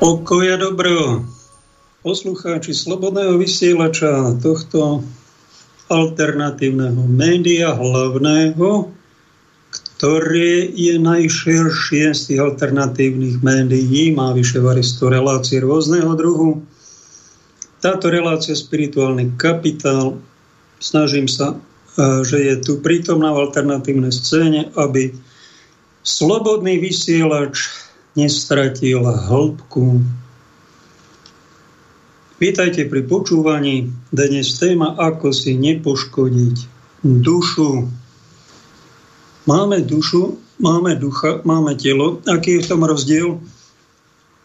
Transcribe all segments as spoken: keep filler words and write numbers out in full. Pokoj a dobro, poslucháči slobodného vysielača tohto alternatívneho média hlavného, ktoré je najširšie z tých alternatívnych médií, má vyše varistu relácií rôzneho druhu. Táto relácia Spirituálny kapitál, snažím sa, že je tu prítomná v alternatívnej scéne, aby slobodný vysielač nestratil hĺbku. Vítajte pri počúvaní. Dnes téma, ako si nepoškodiť dušu. Máme dušu, máme ducha, máme telo. Aký je v tom rozdiel?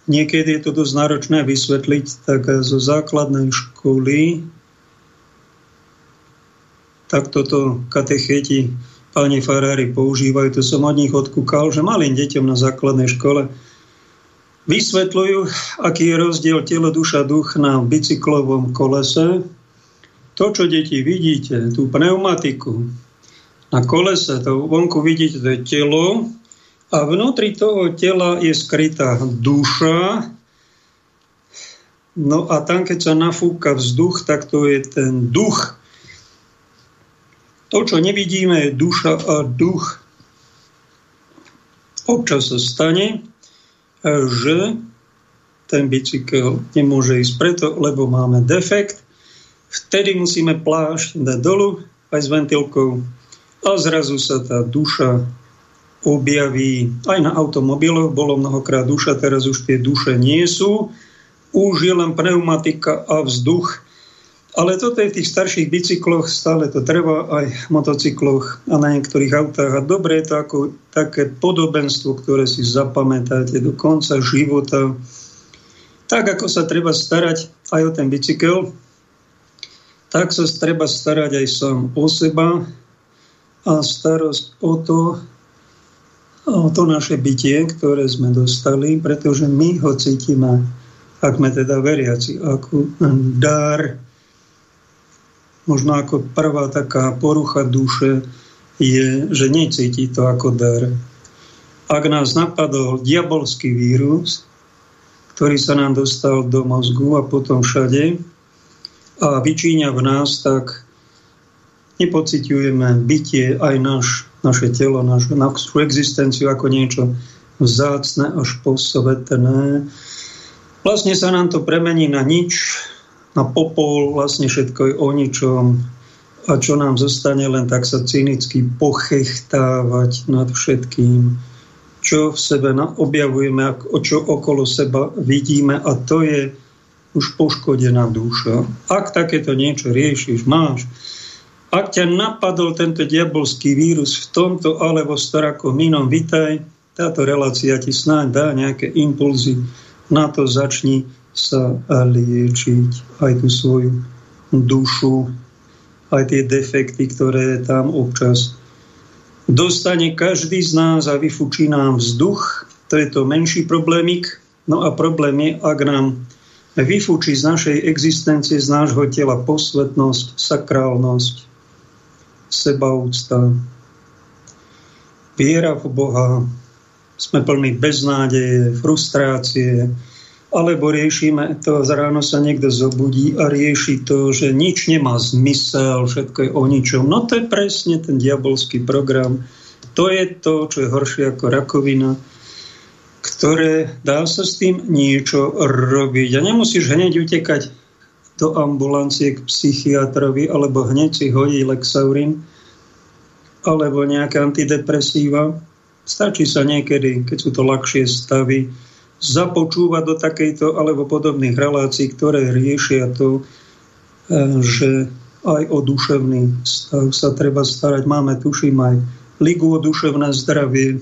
Niekedy je to dosť náročné vysvetliť, tak zo základnej školy tak toto katechéti páni farári používajú, to som od nich odkúkal, že malým deťom na základnej škole vysvetľujú, aký je rozdiel telo, duša, duch na bicyklovom kolese. To, čo deti vidíte, tú pneumatiku na kolese, to vonku vidíte, to je telo a vnútri toho tela je skrytá duša. No a tam, keď sa nafúka vzduch, tak to je ten duch. To, čo nevidíme, je duša a duch. Občas sa stane, že ten bicykel nemôže ísť preto, lebo máme defekt. Vtedy musíme plášť dať dolu aj s ventilkou a zrazu sa tá duša objaví. Aj na automobiloch bolo mnohokrát duša, teraz už tie duše nie sú. Už je len pneumatika a vzduch. Ale toto je v tých starších bicykloch, stále to trvá aj v motocykloch a na niektorých autách. A dobre je to ako také podobenstvo, ktoré si zapamätáte do konca života. Tak, ako sa treba starať aj o ten bicykel, tak sa treba starať aj sám o seba a starosť o to, o to naše bytie, ktoré sme dostali, pretože my ho cítime, ak sme teda veriaci, ako dar. Možno ako prvá taká porucha duše je, že necíti to ako dar. Ak nás napadol diabolský vírus, ktorý sa nám dostal do mozgu a potom všade a vyčíňa v nás, tak nepociťujeme bytie aj naš, naše telo, našu, našu existenciu ako niečo vzácne až posvetné. Vlastne sa nám to premení na nič, na popol, vlastne všetko je o ničom a čo nám zostane, len tak sa cynicky pochechtávať nad všetkým, čo v sebe objavujeme, čo okolo seba vidíme a to je už poškodená duša. Ak takéto niečo riešiš, máš, ak ťa napadol tento diabolský vírus v tomto alebo starákom inom, vitaj, táto relácia ti snáď dá nejaké impulzy, na to začni sa liečiť aj tú svoju dušu, aj tie defekty, ktoré tam občas dostane každý z nás a vyfučí nám vzduch. To je to menší problémik. No a problém je, ak nám vyfučí z našej existencie, z nášho tela posvetnosť, sakrálnosť, sebaúcta, viera v Boha. Sme plní beznádeje, frustrácie, alebo riešime to, ráno sa niekto zobudí a rieši to, že nič nemá zmysel, všetko je o ničom. No to je presne ten diabolský program. To je to, čo je horšie ako rakovina, ktoré dá sa s tým niečo robiť. A nemusíš hneď utekať do ambulancie k psychiatrovi, alebo hneď si hodí Lexaurin, alebo nejaké antidepresíva. Stačí sa niekedy, keď sú to ľahšie stavy, započúvať do takejto alebo podobných relácií, ktoré riešia to, že aj o duševný stav sa treba starať. Máme, tuším, aj ligu o duševné zdravie.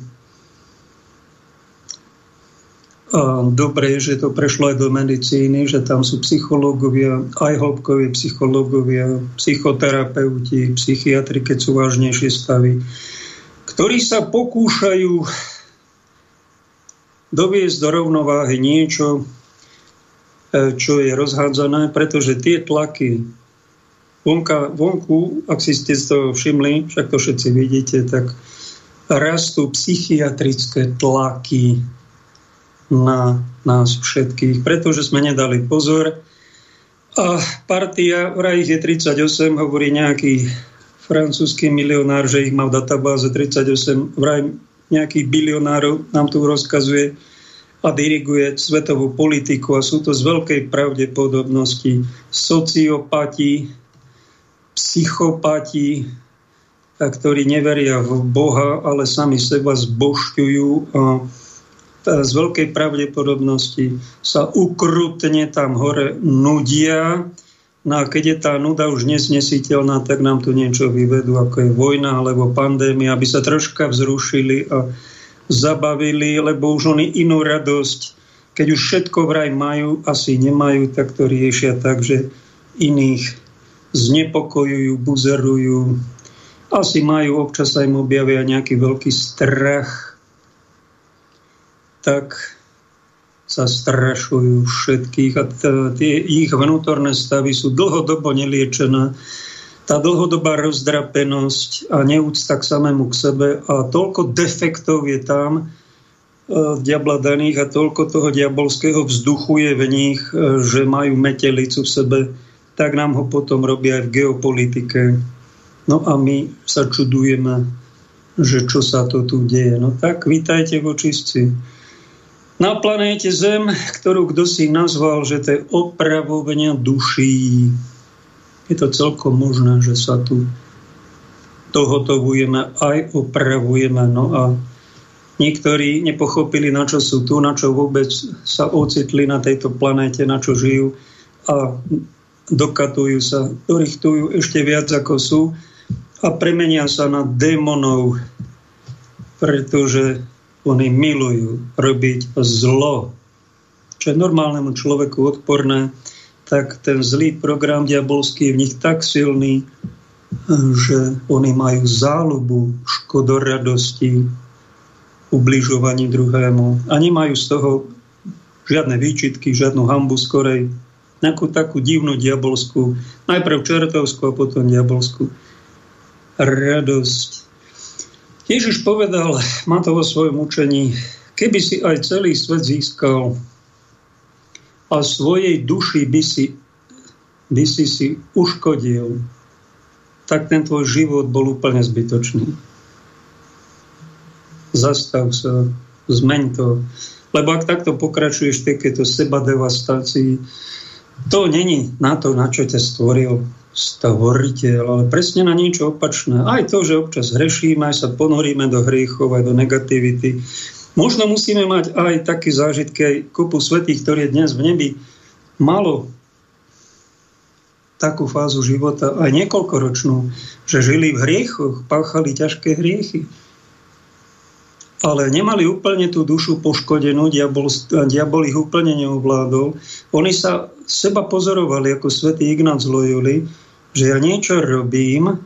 A dobre, že to prešlo aj do medicíny, že tam sú psychológovia, aj hĺbkoví psychológovia, psychoterapeuti, psychiatri, keď sú vážnejšie stavy, ktorí sa pokúšajú doviesť do rovnováhy niečo, čo je rozhádzané, pretože tie tlaky vonka, vonku, ak si ste to všimli, však to všetci vidíte, tak rastú psychiatrické tlaky na nás všetkých, pretože sme nedali pozor. A partia, vraj ich je tridsaťosem, hovorí nejaký francúzsky milionár, že ich má v databáze tridsaťosem, vraj nejakých bilionárov nám tu rozkazuje a diriguje svetovú politiku a sú to z veľkej pravdepodobnosti sociopati, psychopati, ktorí neveria v Boha, ale sami seba zbožťujú a z veľkej pravdepodobnosti sa ukrutne tam hore nudia. No a keď je tá nuda už nesnesiteľná, tak nám tu niečo vyvedú, ako je vojna alebo pandémia, aby sa troška vzrušili a zabavili, lebo už oni inú radosť, keď už všetko vraj majú, asi nemajú, tak to riešia tak, že iných znepokojujú, buzerujú. Asi majú, občas sa im objavia nejaký veľký strach, tak sa strašujú všetkých a t- tie ich vnútorné stavy sú dlhodobo neliečené. Tá dlhodobá rozdrapenosť a neúcta k samému k sebe a toľko defektov je tam e, diabla daných a toľko toho diabolského vzduchu je v nich, e, že majú metelicu v sebe, tak nám ho potom robia aj v geopolitike. No a my sa čudujeme, že čo sa to tu deje. No tak, vítajte vočistci. Na planéte Zem, ktorú kto si nazval, že to je opravovňa duší. Je to celkom možné, že sa tu dohotovujeme, aj opravujeme. No a niektorí nepochopili, na čo sú tu, na čo vôbec sa ocitli na tejto planéte, na čo žijú a dokatujú sa, dorictujú ešte viac ako sú. A premenia sa na démonov, pretože oni milujú robiť zlo. Čo je normálnemu človeku odporné, tak ten zlý program diabolský je v nich tak silný, že oni majú záľubu škodoradosti, ubližovaní druhému. A nemajú z toho žiadne výčitky, žiadnu hanbu, skorej nejakú takú divnú diabolskú, najprv čertovskú a potom diabolskú radosť. Ježiš povedal, má to vo svojom učení, keby si aj celý svet získal a svojej duši by si, by si si uškodil, tak ten tvoj život bol úplne zbytočný. Zastav sa, zmeň to. Lebo ak takto pokračuješ v takéto sebadevastácii, to není na to, na čo ťa stvoril stvoriteľ, ale presne na niečo opačné. Aj to, že občas hrešíme, aj sa ponoríme do hriechov, aj do negativity. Možno musíme mať aj také zážitky, aj kopu svätých, ktoré dnes v nebi malo takú fázu života, aj niekoľkoročnú, že žili v hriechoch, páchali ťažké hriechy. Ale nemali úplne tú dušu poškodenú, diabol, diabol ich úplne neovládol. Oni sa seba pozorovali ako sv. Ignác z Loyoly, že ja niečo robím,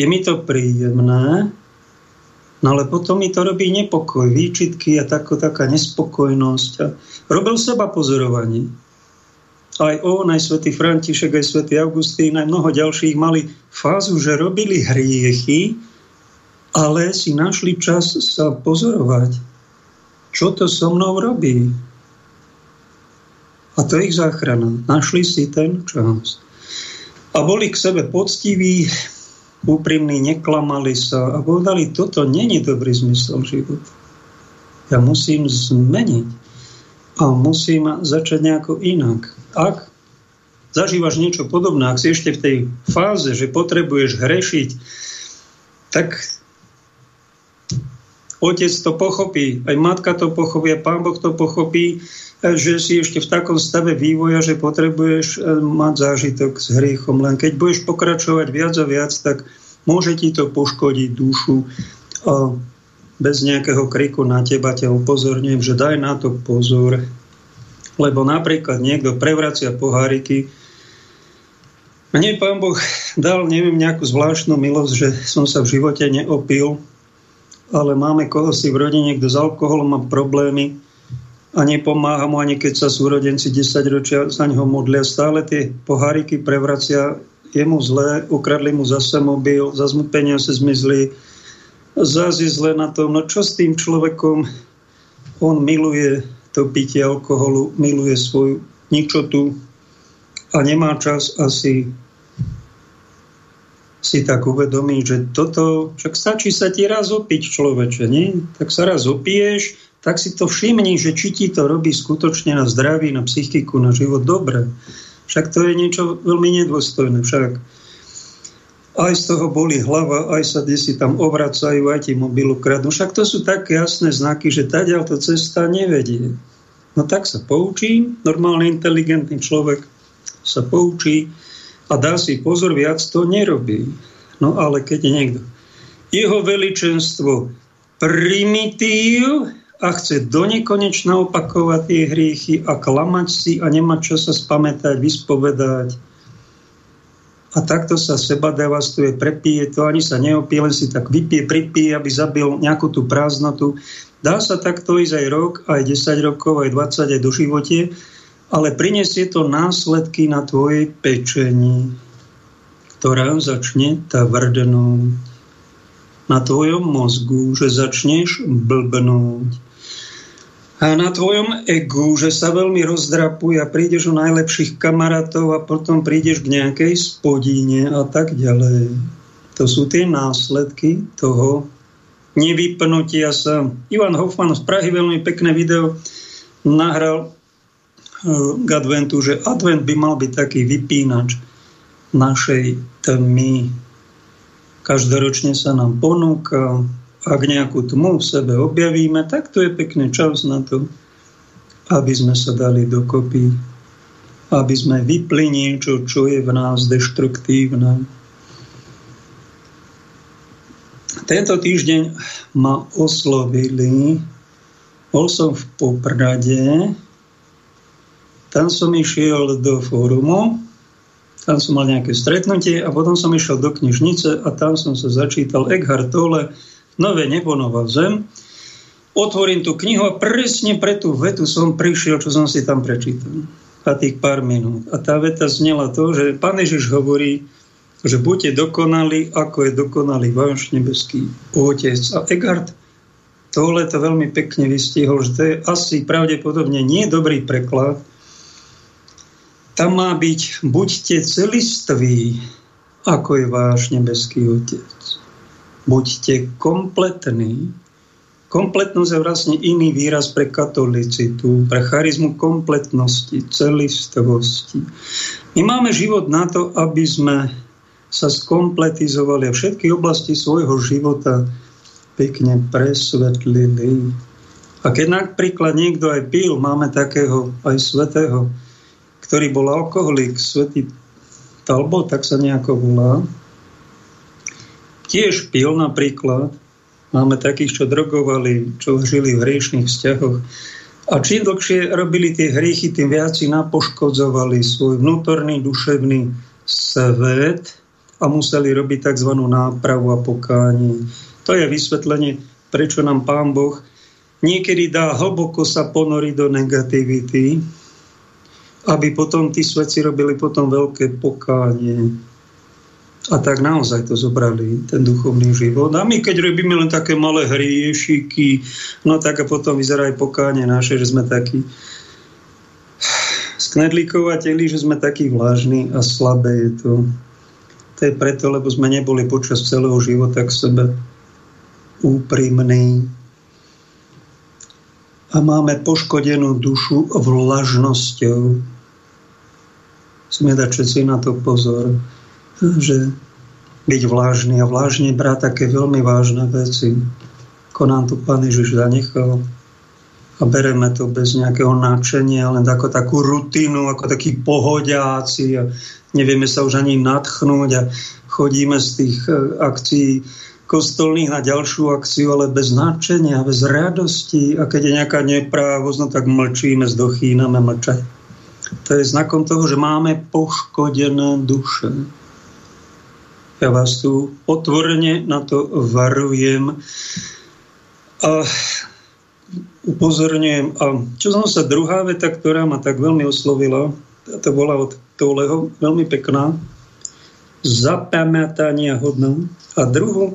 je mi to príjemné, no ale potom mi to robí nepokoj, výčitky a tako, taká nespokojnosť. A robil seba pozorovanie. Aj on, aj sv. František, aj sv. Augustín, aj mnoho ďalších mali fázu, že robili hriechy, ale si našli čas sa pozorovať, čo to so mnou robí. A to je ich záchrana. Našli si ten čas. A boli k sebe poctiví, úprimní, neklamali sa a povedali, toto není dobrý zmysel života. Ja musím zmeniť a musím začať nejako inak. Ak zažívaš niečo podobné, ak si ešte v tej fáze, že potrebuješ hrešiť, tak Otec to pochopí, aj matka to pochopí, Pán Boh to pochopí, že si ešte v takom stave vývoja, že potrebuješ mať zážitok s hriechom. Len keď budeš pokračovať viac a viac, tak môže ti to poškodiť dušu. A bez nejakého kriku na teba ťa upozorním, že daj na to pozor. Lebo napríklad niekto prevracia poháriky. Mne Pán Boh dal, neviem, nejakú zvláštnu milosť, že som sa v živote neopil, ale máme koho si v rodine, kto s alkoholom má problémy a nepomáha mu, ani keď sa súrodenci desaťročia za ňoho modlia. Stále tie poháriky prevracia, je mu zlé, ukradli mu zase mobil, zase mu peniaze zmizli, zase je zlé na tom. No čo s tým človekom? On miluje to pitie alkoholu, miluje svoju ničotu a nemá čas asi si tak uvedomí, že toto, však stačí sa ti raz opiť, človeče, nie? Tak sa raz opiješ, tak si to všimni, že či ti to robí skutočne na zdraví, na psychiku, na život dobre. Však to je niečo veľmi nedôstojné. Však aj z toho bolí hlava, aj sa desi tam obracajú, aj ti mobilu kradnú. Však to sú také jasné znaky, že tadiaľ to cesta nevedie. No tak sa poučí, normálny inteligentný človek sa poučí a dá si pozor, viac to nerobí. No ale keď je niekto jeho veličenstvo primitív a chce do nekonečna opakovať tie hriechy a klamať si a nemať čo sa spamätať, vyspovedať a takto sa seba devastuje, prepije to, ani sa neopie, len si tak vypije, pripije, aby zabil nejakú tú prázdnotu. Dá sa takto ísť aj rok, aj desať rokov, aj dvadsať, aj do živote, ale prinesie to následky na tvojej pečeni, ktorá začne tvrdnúť, na tvojom mozgu, že začneš blbnúť a na tvojom egu, že sa veľmi rozdrapuje a prídeš o najlepších kamarátov a potom prídeš k nejakej spodine a tak ďalej. To sú tie následky toho nevypnutia sa. Ivan Hofman z Prahy veľmi pekné video nahral k adventu, že advent by mal byť taký vypínač našej tmy. Každoročne sa nám ponúka, ak nejakú tmu v sebe objavíme, tak to je pekný čas na to, aby sme sa dali dokopy, aby sme vypli niečo, čo je v nás deštruktívne. Tento týždeň ma oslovili, bol som v Poprade. Tam som išiel do fórumu, tam som mal nejaké stretnutie a potom som išiel do knižnice a tam som sa začítal Eckhart Tolle, Nové nebo, nová zem. Otvorím tú knihu a presne pre tú vetu som prišiel, čo som si tam prečítal. A tých pár minút. A tá veta znela to, že Pán Ježiš hovorí, že buďte dokonali, ako je dokonalý váš nebeský Otec. A Eckhart Tolle to veľmi pekne vystihol, že to je asi pravdepodobne nie dobrý preklad. Tam má byť, buďte celiství, ako je váš nebeský Otec. Buďte kompletní. Kompletnosť je vlastne iný výraz pre katolicitu, pre charizmu kompletnosti, celistvosti. My máme život na to, aby sme sa skompletizovali a všetky oblasti svojho života pekne presvetlili. A keď napríklad niekto aj pil, máme takého aj svätého, ktorý bol alkoholik, sv. Talbot, tak sa nejako volá. Tiež pil napríklad. Máme takých, čo drogovali, čo žili v hriešných vzťahoch. A čím dlhšie robili tie hriechy, tým viac si napoškodzovali svoj vnútorný, duševný svet a museli robiť tzv. Nápravu a pokánie. To je vysvetlenie, prečo nám Pán Boh niekedy dá hlboko sa ponoriť do negativity, aby potom tí svetci robili potom veľké pokánie. A tak naozaj to zobrali, ten duchovný život. A my, keď robíme len také malé hriešiky, no tak a potom vyzerá aj pokánie naše, že sme takí sknedlíkovateľi, že sme takí vlážni a slabé je to. To je preto, lebo sme neboli počas celého života k sebe úprimní. A máme poškodenú dušu vlažnosťou. Musíme dať všetci na to pozor, že byť vlážny a vlážne brať také veľmi vážne veci, ako nám tu Pán Ježiš zanechal, a bereme to bez nejakého nadšenia, len ako takú rutinu, ako takí pohodiaci a nevieme sa už ani nadchnúť a chodíme z tých akcií kostolných na ďalšiu akciu, ale bez nadšenia, bez radosti, a keď je nejaká neprávosť, no tak mlčíme, zdochýname mlčať. To je znakom toho, že máme poškodené duše. Ja vás tu otvorene na to varujem a upozorňujem. A čo som sa druhá veta, ktorá ma tak veľmi oslovila, to bola od Tolleho, veľmi pekná, zapamätania hodná. A druhú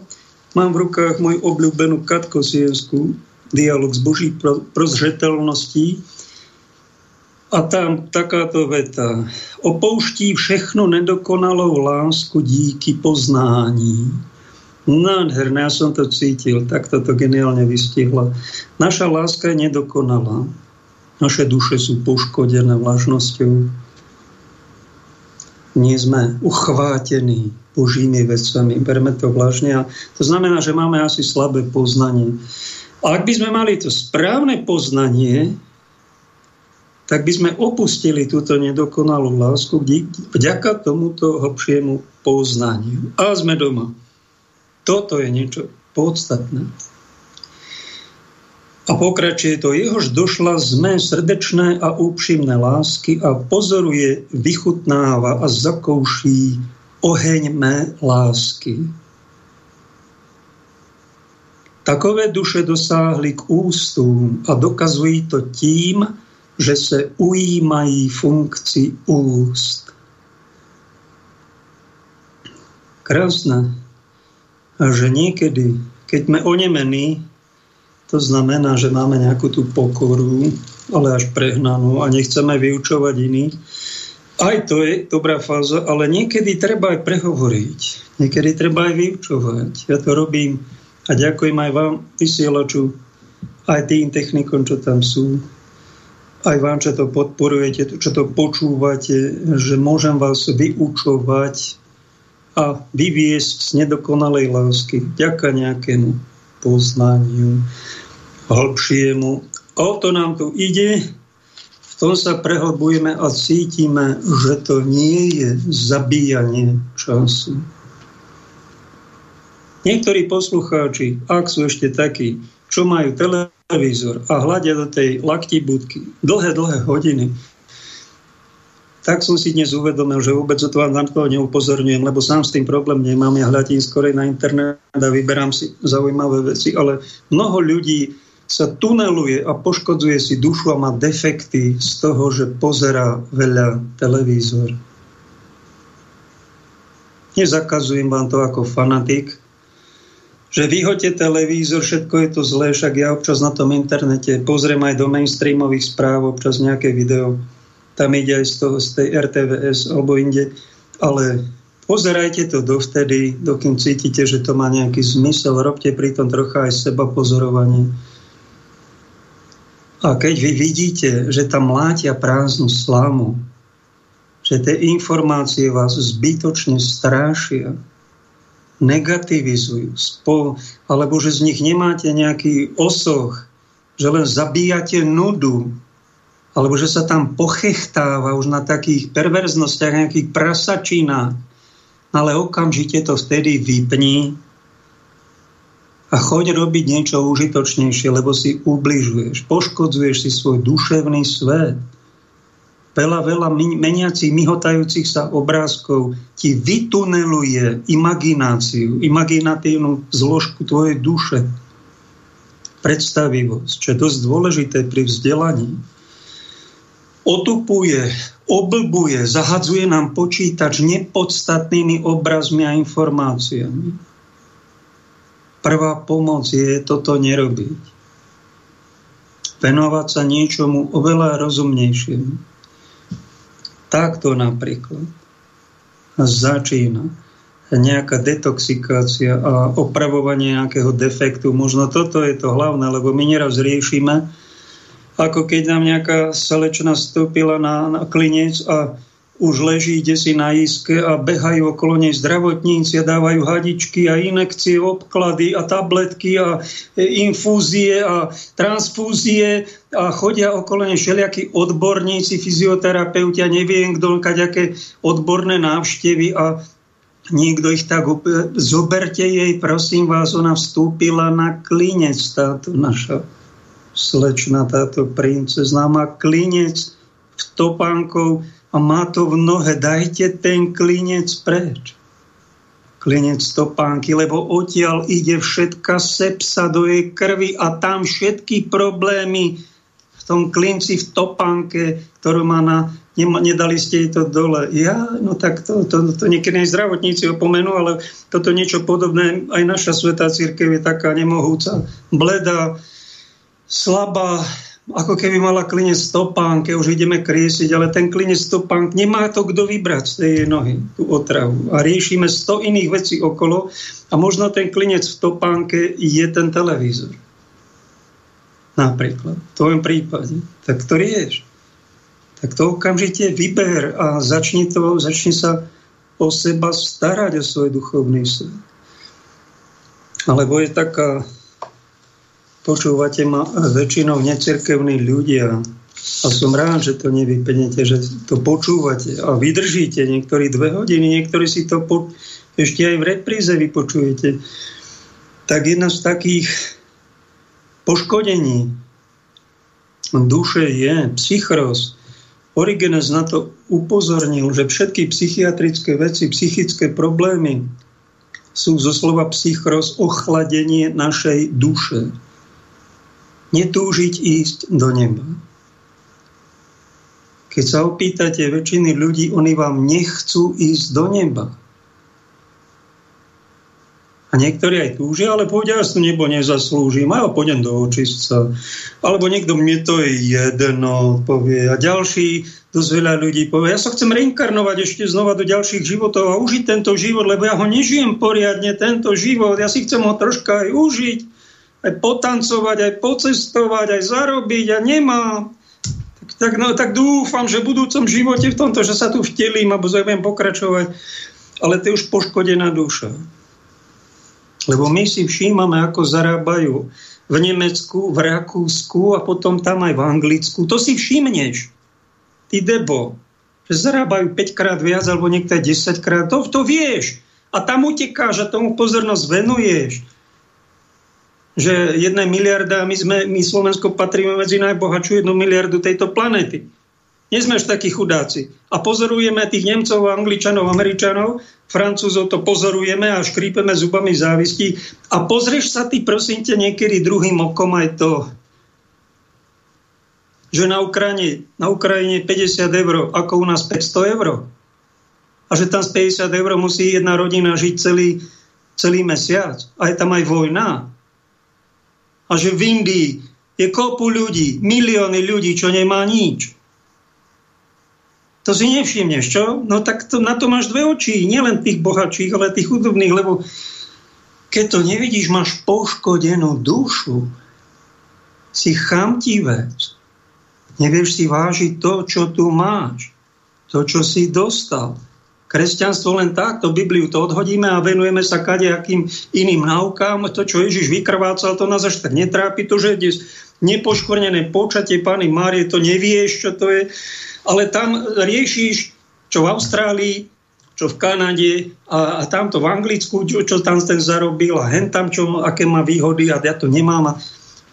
mám v rukách moju obľúbenú Katko Zievskú, dialog s Boží prozřetelností. A tam takáto veta. Opouští všechno nedokonalou lásku díky poznání. Nádherné, ja som to cítil, tak toto geniálne vystihla. Naša láska je nedokonalá. Naše duše sú poškodené vlažnosťou. Nie sme uchvátení Božími vecami. Berme to vlažne. To znamená, že máme asi slabé poznanie. A ak by sme mali to správne poznanie, tak by sme opustili túto nedokonalú lásku vďaka tomuto hlbšiemu poznaniu. A sme doma. Toto je niečo podstatné. A pokračuje to. Jehož došla sme srdečné a úprimné lásky a pozoruje, vychutnáva a zakouší oheň mé lásky. Takové duše dosáhli k ústům a dokazují to tím, že se ujímají funkci úst. Krásne, že niekedy, keď sme onemení, to znamená, že máme nejakú tú pokoru, ale až prehnanú a nechceme vyučovať iných. Aj to je dobrá fáza, ale niekedy treba aj prehovoriť. Niekedy treba aj vyučovať. Ja to robím a ďakujem aj vám, vysielaču, aj tým technikom, čo tam sú. Aj vám, čo to podporujete, čo to počúvate, že môžem vás vyučovať a vyviesť z nedokonalej lásky vďaka nejakému poznaniu hlbšiemu. O to nám tu ide, v tom sa prehlbujeme a cítime, že to nie je zabíjanie času. Niektorí poslucháči, ak sú ešte takí, čo majú telefón, televízor a hľadia do tej laktibudky dlhé, dlhé hodiny, tak som si dnes uvedomil, že vôbec o to vám na to neupozorňujem, lebo sám s tým problém nemám. Ja hľadím skorej na internet a vyberám si zaujímavé veci, ale mnoho ľudí sa tuneluje a poškodzuje si dušu a má defekty z toho, že pozerá veľa televízor. Nezakazujem vám to ako fanatik, že vyhoďte televízor, všetko je to zlé, však ja občas na tom internete pozriem aj do mainstreamových správ, občas nejaké video, tam ide aj z toho, z tej er té vé es alebo inde, ale pozerajte to dovtedy, dokým cítite, že to má nejaký zmysel, robte pritom trocha aj seba pozorovanie. A keď vy vidíte, že tam mlátia prázdnu slámu, že tie informácie vás zbytočne strášia, negativizujú, spol, alebo že z nich nemáte nejaký osoch, že len zabíjate nudu, alebo že sa tam pochechtáva už na takých perverznostiach, nejakých prasačinách, ale okamžite to vtedy vypni a choď robiť niečo užitočnejšie, lebo si ubližuješ, poškodzuješ si svoj duševný svet. Veľa, veľa meniacich, myhotajúcich sa obrázkov ti vytuneluje imagináciu, imaginatívnu zložku tvojej duše. Predstavivosť, čo je dosť dôležité pri vzdelaní. Otupuje, oblbuje, zahadzuje nám počítač nepodstatnými obrazmi a informáciami. Prvá pomoc je toto nerobiť. Venovať sa niečomu oveľa rozumnejšiemu. Takto napríklad začína nejaká detoxikácia a opravovanie nejakého defektu. Možno toto je to hlavné, lebo my neraz riešime, ako keď nám nejaká slečna stúpila na, na klinec a už leží desi na iske a behajú okolo nej zdravotníci a dávajú hadičky a inekcie, obklady a tabletky a infúzie a transfúzie a chodia okolo nej všelijakí odborníci, fyzioterapeuti a neviem kdo, kaďaké odborné návštevy a niekto ich tak úplne... Zoberte jej, prosím vás, ona vstúpila na klinec, táto naša slečna, táto princezná má klinec v topánkou a má to v nohe, dajte ten klinec preč. Klinec topánky, lebo odtiaľ ide všetka sepsa do jej krvi a tam všetky problémy v tom klinci, v topánke, ktorú má na... Nedali ste jej to dole. Ja? No tak to, to, to niekedy aj zdravotníci opomenú, ale toto niečo podobné, aj naša svätá cirkev je taká nemohúca, bleda, slabá, ako keby mala klinec topánke, už ideme krísiť, ale ten klinec topánk, nemá to kto vybrať z tej nohy, tú otravu. A riešime sto iných vecí okolo a možno ten klinec v topánke je ten televízor. Napríklad, v tvojom prípade. Tak to rieš. Tak to okamžite vyber a začni, to, začni sa o seba starať, o svoj duchovný svet. Alebo je taká, počúvate ma väčšinou necerkevní ľudia a som rád, že to nevypnete, že to počúvate a vydržíte niektorí dve hodiny, niektorí si to po, ešte aj v repríze vypočujete. Tak jedna z takých poškodení duše je psychroz. Origenes na to upozornil, že všetky psychiatrické veci, psychické problémy sú zo slova psychroz ochladenie našej duše. Netúžiť ísť do neba. Keď sa opýtate väčšiny ľudí, oni vám nechcú ísť do neba. A niektorí aj túžia, ale povedia, ja si nebo nezaslúžim, a ja pôjdem do očistca. Alebo niekto, mne to je jedno, povie. A ďalší, dosť veľa ľudí povie, ja sa chcem reinkarnovať ešte znova do ďalších životov a užiť tento život, lebo ja ho nežijem poriadne, tento život, ja si chcem ho troška aj užiť, aj potancovať, aj pocestovať, aj zarobiť, ja nemám. Tak, tak, no, tak dúfam, že v budúcom živote v tomto, že sa tu vtelím, alebo zaujímam pokračovať. Ale to je už poškodená duša. Lebo my si všímame, ako zarábajú v Nemecku, v Rakúsku a potom tam aj v Anglicku. To si všimneš, ty debo, že zarábajú päťkrát viac alebo niekde desaťkrát. To, to vieš a tam utekáš a tomu pozornosť venuješ. Že jedna miliarda, my, sme, my Slovensko patríme medzi najbohatšiu jednu miliardu tejto planety. Nie sme až takí chudáci. A pozorujeme tých Nemcov, Angličanov, Američanov, Francúzov, to pozorujeme a škrípeme zubami závisti. A pozrieš sa ty, prosím te, niekedy druhým okom aj to, že na Ukrajine, na Ukrajine päťdesiat eur, ako u nás päťsto eur. A že tam z päťdesiat eur musí jedna rodina žiť celý, celý mesiac. A je tam aj vojna. A že v Indii je kopu ľudí, milióny ľudí, čo nemá nič. To si nevšimneš, čo? No tak to, na to máš dve oči, nielen tých bohatších, ale tých chudobných, lebo keď to nevidíš, máš poškodenú dušu. Si chamtivec. Nevieš si vážiť to, čo tu máš. To, čo si dostal. Kresťanstvo len takto, Bibliu to odhodíme a venujeme sa kadejakým iným naukám. To, čo Ježiš vykrvácal, to nás až tak netrápi. To, že je nepoškvrnené počatie Panny Márie, to nevieš, čo to je. Ale tam riešiš, čo v Austrálii, čo v Kanade a, a tamto v Anglicku, čo, čo tam ten zarobil a hen tam, čo, aké má výhody a ja to nemám. A,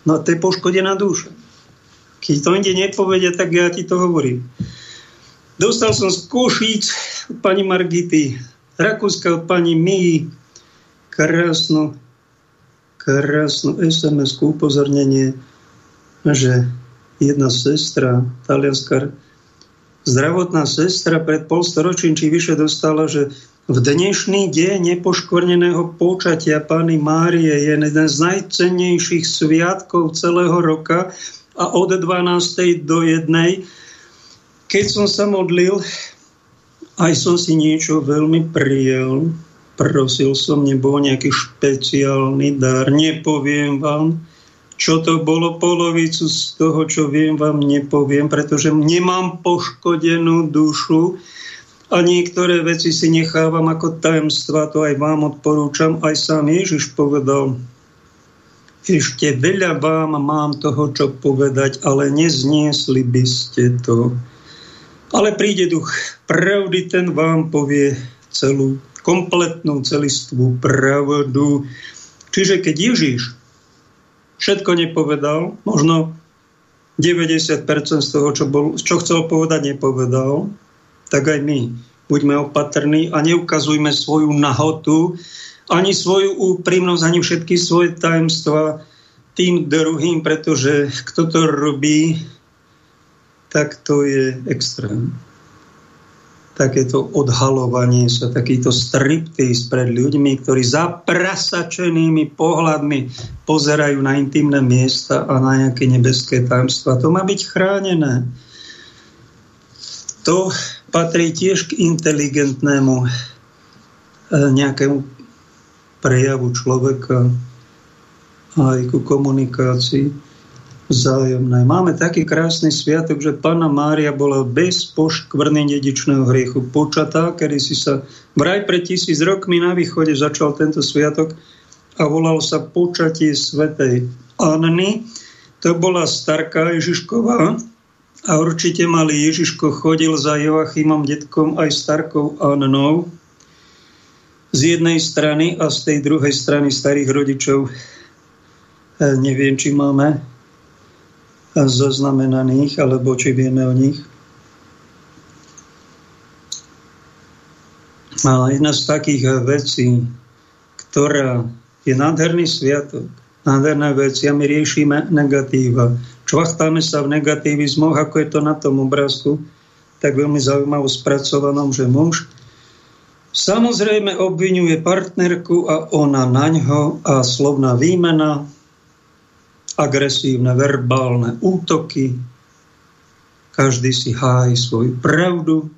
no to je poškodená duša. Keď to inde nepovedia, tak ja ti to hovorím. Dostal som z Košíc od pani Margity, Rakúska od pani Mii, krásno, krásno es em es-ku upozornenie, že jedna sestra, talianská zdravotná sestra pred polstoročím či vyše dostala, že v dnešný deň nepoškvrneného počatia Panny Márie je jeden z najcennejších sviatkov celého roka a od dvanástej do jednej. Keď som sa modlil, aj som si niečo veľmi prijel. Prosil som, nebol nejaký špeciálny dar. Nepoviem vám, čo to bolo, polovicu z toho, čo viem, vám nepoviem, pretože nemám poškodenú dušu a niektoré veci si nechávam ako tajemstva, to aj vám odporúčam. Aj sám Ježiš povedal, ešte veľa vám mám toho, čo povedať, ale nezniesli by ste to. Ale príde duch pravdy, ten vám povie celú, kompletnú, celistvú pravdu. Čiže keď Ježiš všetko nepovedal, možno deväťdesiat percent z toho, čo, bol, čo chcel povedať, nepovedal, tak aj my buďme opatrní a neukazujme svoju nahotu, ani svoju úprimnosť, ani všetky svoje tajomstvá tým druhým, pretože kto to robí, tak to je extrém. takéto odhalovanie sa, takýto striptýz pred ľuďmi, ktorí zaprasačenými pohľadmi pozerajú na intimné miesta a na nejaké nebeské tajomstvá. To má byť chránené. To patrí tiež k inteligentnému nejakému prejavu človeka aj ku komunikácii vzájomnej. Máme taký krásny sviatok, že Panna Mária bola bez poškvrny dedičného hriechu počatá, kedy si sa vraj pred tisíc rokmi na východe začal tento sviatok a volal sa počatie svätej Anny. To bola starka Ježišková a určite malý Ježiško chodil za Joachimom detkom aj starkou Annou z jednej strany a z tej druhej strany starých rodičov. Neviem, či máme zaznamenaných, alebo či vieme o nich. A jedna z takých vecí, ktorá je nádherný sviatok, nádherné veci, a my riešime negatíva. Čvachtáme sa v negativizmoch, ako je to na tom obrázku, tak veľmi zaujímavo spracovanom, že muž samozrejme obviňuje partnerku a ona naňho a slovná výmena, agresívne verbálne útoky, každý si hájí svoju pravdu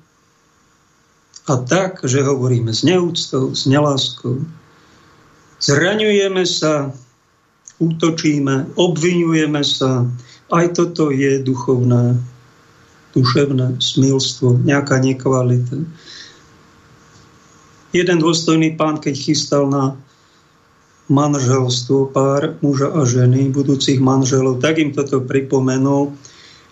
a tak, že hovoríme s neúctou, s neláskou, zraňujeme sa, útočíme, obviňujeme sa. Aj toto je duchovné, duševné smilstvo, nejaká nekvalita. Jeden dôstojný pán, keď chystal na manželstvo pár muža a ženy, budúcich manželov, tak im toto pripomenul.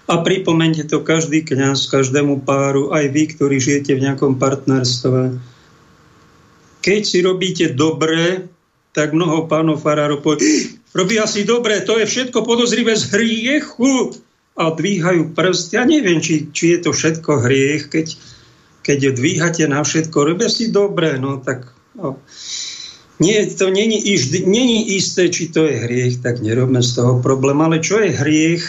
A pripomente to každý kňaz, každému páru, aj vy, ktorí žijete v nejakom partnerstve. Keď si robíte dobre, tak mnoho pánov farárov povie, robia si dobre, to je všetko podozrivé z hriechu. A dvíhajú prst. Ja neviem, či, či je to všetko hriech, keď, keď dvíhate na všetko, robia si dobre, no tak... No. Nie, to není isté, či to je hriech, tak nerobme z toho problém. Ale čo je hriech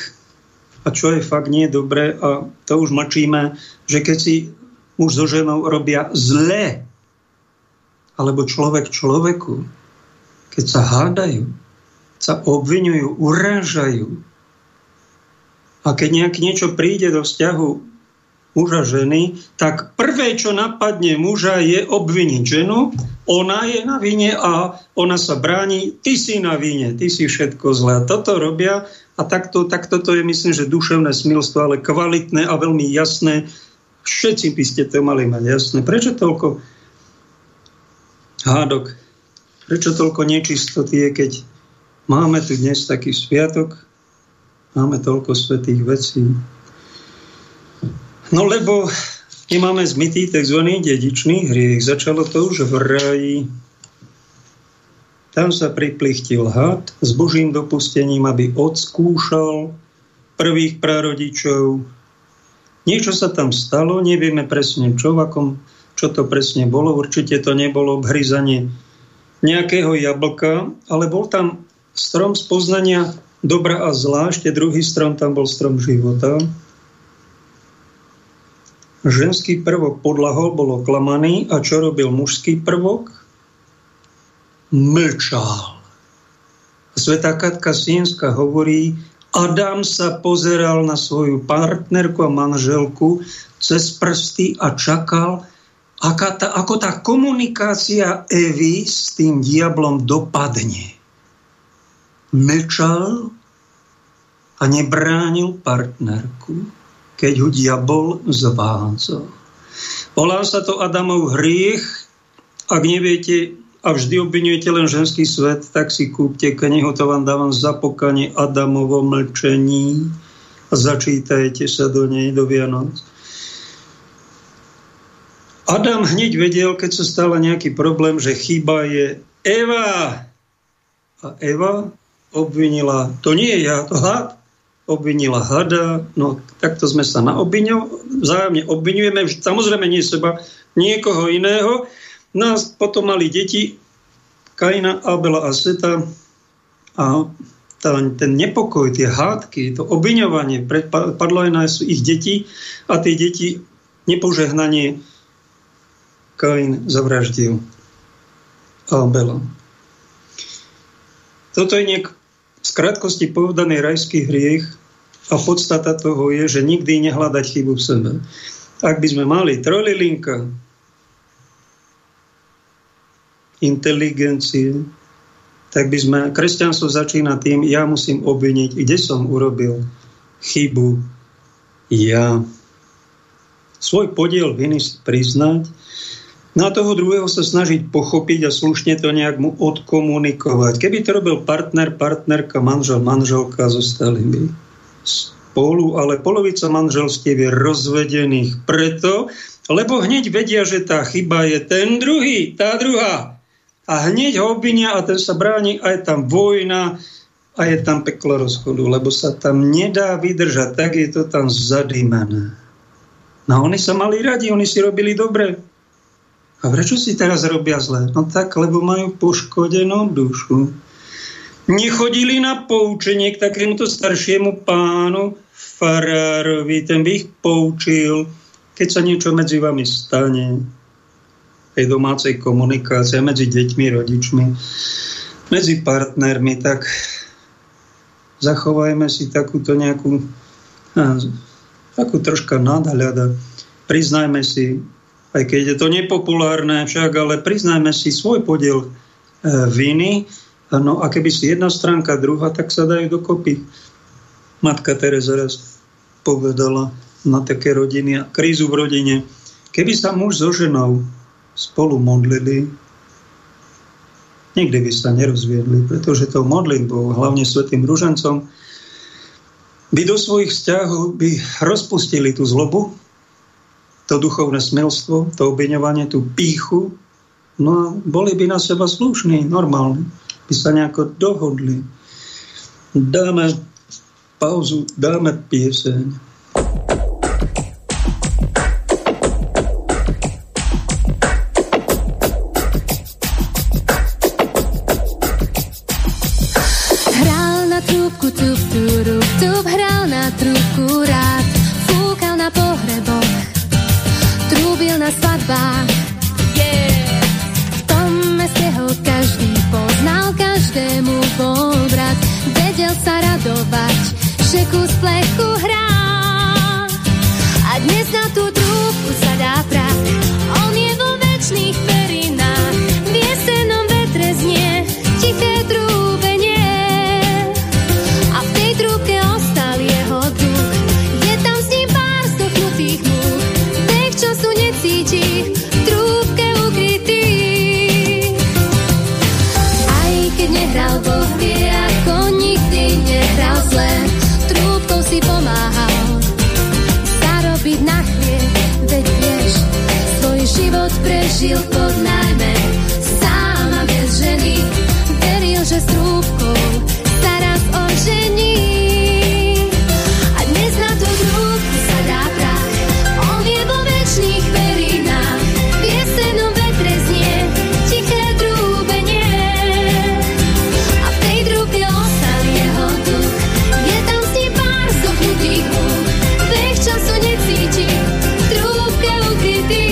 a čo je fakt nie dobré, a to už mlčíme, že keď si muž so ženou robia zle, alebo človek človeku, keď sa hádajú, sa obviňujú, urážajú, a keď nejak niečo príde do vzťahu muža ženy, tak prvé, čo napadne muža, je obviniť ženu. Ona je na vine a ona sa bráni. Ty si na vine, ty si všetko zlé. Toto robia a takto, takto to je, myslím, že duševné smilstvo, ale kvalitné a veľmi jasné. Všetci by ste to mali mať jasné. Prečo toľko hádok? Prečo toľko nečistoty je, keď máme tu dnes taký sviatok? Máme toľko svätých vecí. No lebo... my máme zmytý tzv. Dedičný hriech. Začalo to už v raji. Tam sa priplichtil had s Božím dopustením, aby odskúšal prvých prarodičov. Niečo sa tam stalo, nevieme presne čo, v akom, čo to presne bolo. Určite to nebolo obhryzanie nejakého jablka, ale bol tam strom spoznania dobra a zla, ešte druhý strom, tam bol strom života. Ženský prvok podľahol, bol oklamaný, a čo robil mužský prvok? Mlčal. Svätá Katka Zievská hovorí, Adam sa pozeral na svoju partnerku a manželku cez prsty a čakal, aká tá, ako tá komunikácia Evy s tým diablom dopadne. Mlčal a nebránil partnerku, keď ho diabol zvádzal. Volá sa to Adamov hriech. Ak neviete a vždy obvinujete len ženský svet, tak si kúpte knihu, to vám dávam za pokanie, Adamovo mlčení. Začítajte sa do nej do Vianoc. Adam hneď vedel, keď sa stala nejaký problém, že chyba je Eva. A Eva obvinila, to nie je ja, to had. Obvinila hada, no takto sme sa naobviňovali, vzájomne obvinujeme, samozrejme nie seba, niekoho iného. Nás potom mali deti, Kaina, Abela a Seta, a ten nepokoj, tie hádky, to obviňovanie, padlo aj na ich deti, a tie deti nepožehnanie Kalín zavraždil Abela. Toto je niek z krátkosti povedaný rajský hriech a podstata toho je, že nikdy nehľadať chybu v sebe. Ak by sme mali trojlilinka inteligencie, tak by sme, kresťanstvo začína tým, ja musím obviniť, kde som urobil chybu ja. Svoj podiel viny priznať, na toho druhého sa snažiť pochopiť a slušne to nejak mu odkomunikovať. Keby to robil partner, partnerka, manžel, manželka, zostali by spolu, ale polovica manželstiev je rozvedených preto, lebo hneď vedia, že tá chyba je ten druhý, tá druhá. A hneď ho obvinia a ten sa bráni a je tam vojna a je tam peklo rozchodu, lebo sa tam nedá vydržať, tak je to tam zadýmané. No oni sa mali radi, oni si robili dobre. A prečo si teraz robia zle? No tak, lebo majú poškodenú dušu. Nechodili na poučenie k takémuto staršiemu pánu farárovi, ten by ich poučil, keď sa niečo medzi vami stane, tej domácej komunikácie, medzi deťmi, rodičmi, medzi partnermi, tak zachovajme si takúto nejakú takú troška nadhľada. Priznajme si, aj keď je to nepopulárne však, ale priznajme si svoj podiel viny. No a keby si jedna stránka, druhá, tak sa dajú dokopy. Matka Tereza raz povedala na také rodiny a krízu v rodine. Keby sa muž so ženou spolu modlili, nikdy by sa nerozviedli, pretože tou modlitbou, hlavne svätým ružencom, by do svojich vzťahov by rozpustili tú zlobu, to duchovné smelstvo, to obviňovanie, tú pýchu, no a boli by na seba slušní, normálni, by sa nejako dohodli. Dáme pauzu, dáme pieseň. Hral na trúbku, tup, turup, tup, hral na trúbku rád, fúkal na pohreboch, trúbil na svadbách, yeah. V tom meste ho každý poznal, každému bol brat, vedel sa radovať, že kus plechu hrá. A dnes na tú trúbku sa dá prach, on je vo večných perinách, v jesennom vetre znie tiché trúbenie. A v tej trúbke ostal jeho duch, je tam s ním pár stochnutých múch, čo sú necíti, v trúbke ukrytý. Aj keď nehral, Boh vie, ako nikdy nehral zle, trúbkou si pomáhal zarobiť na chlieb, veď vieš, svoj život prežil pod najmä sám a bez ženy, veril, že s trúbkou sa raz ožení. A dnes na tú trúbku sa dá prach, on je vo večných perinách, v jesennom vetre znie tiché trúbenie. A v tej trúbke ostal jeho duch, je tam s ním pár zochnutých múch, plech času necíti, v trúbke ukrytý.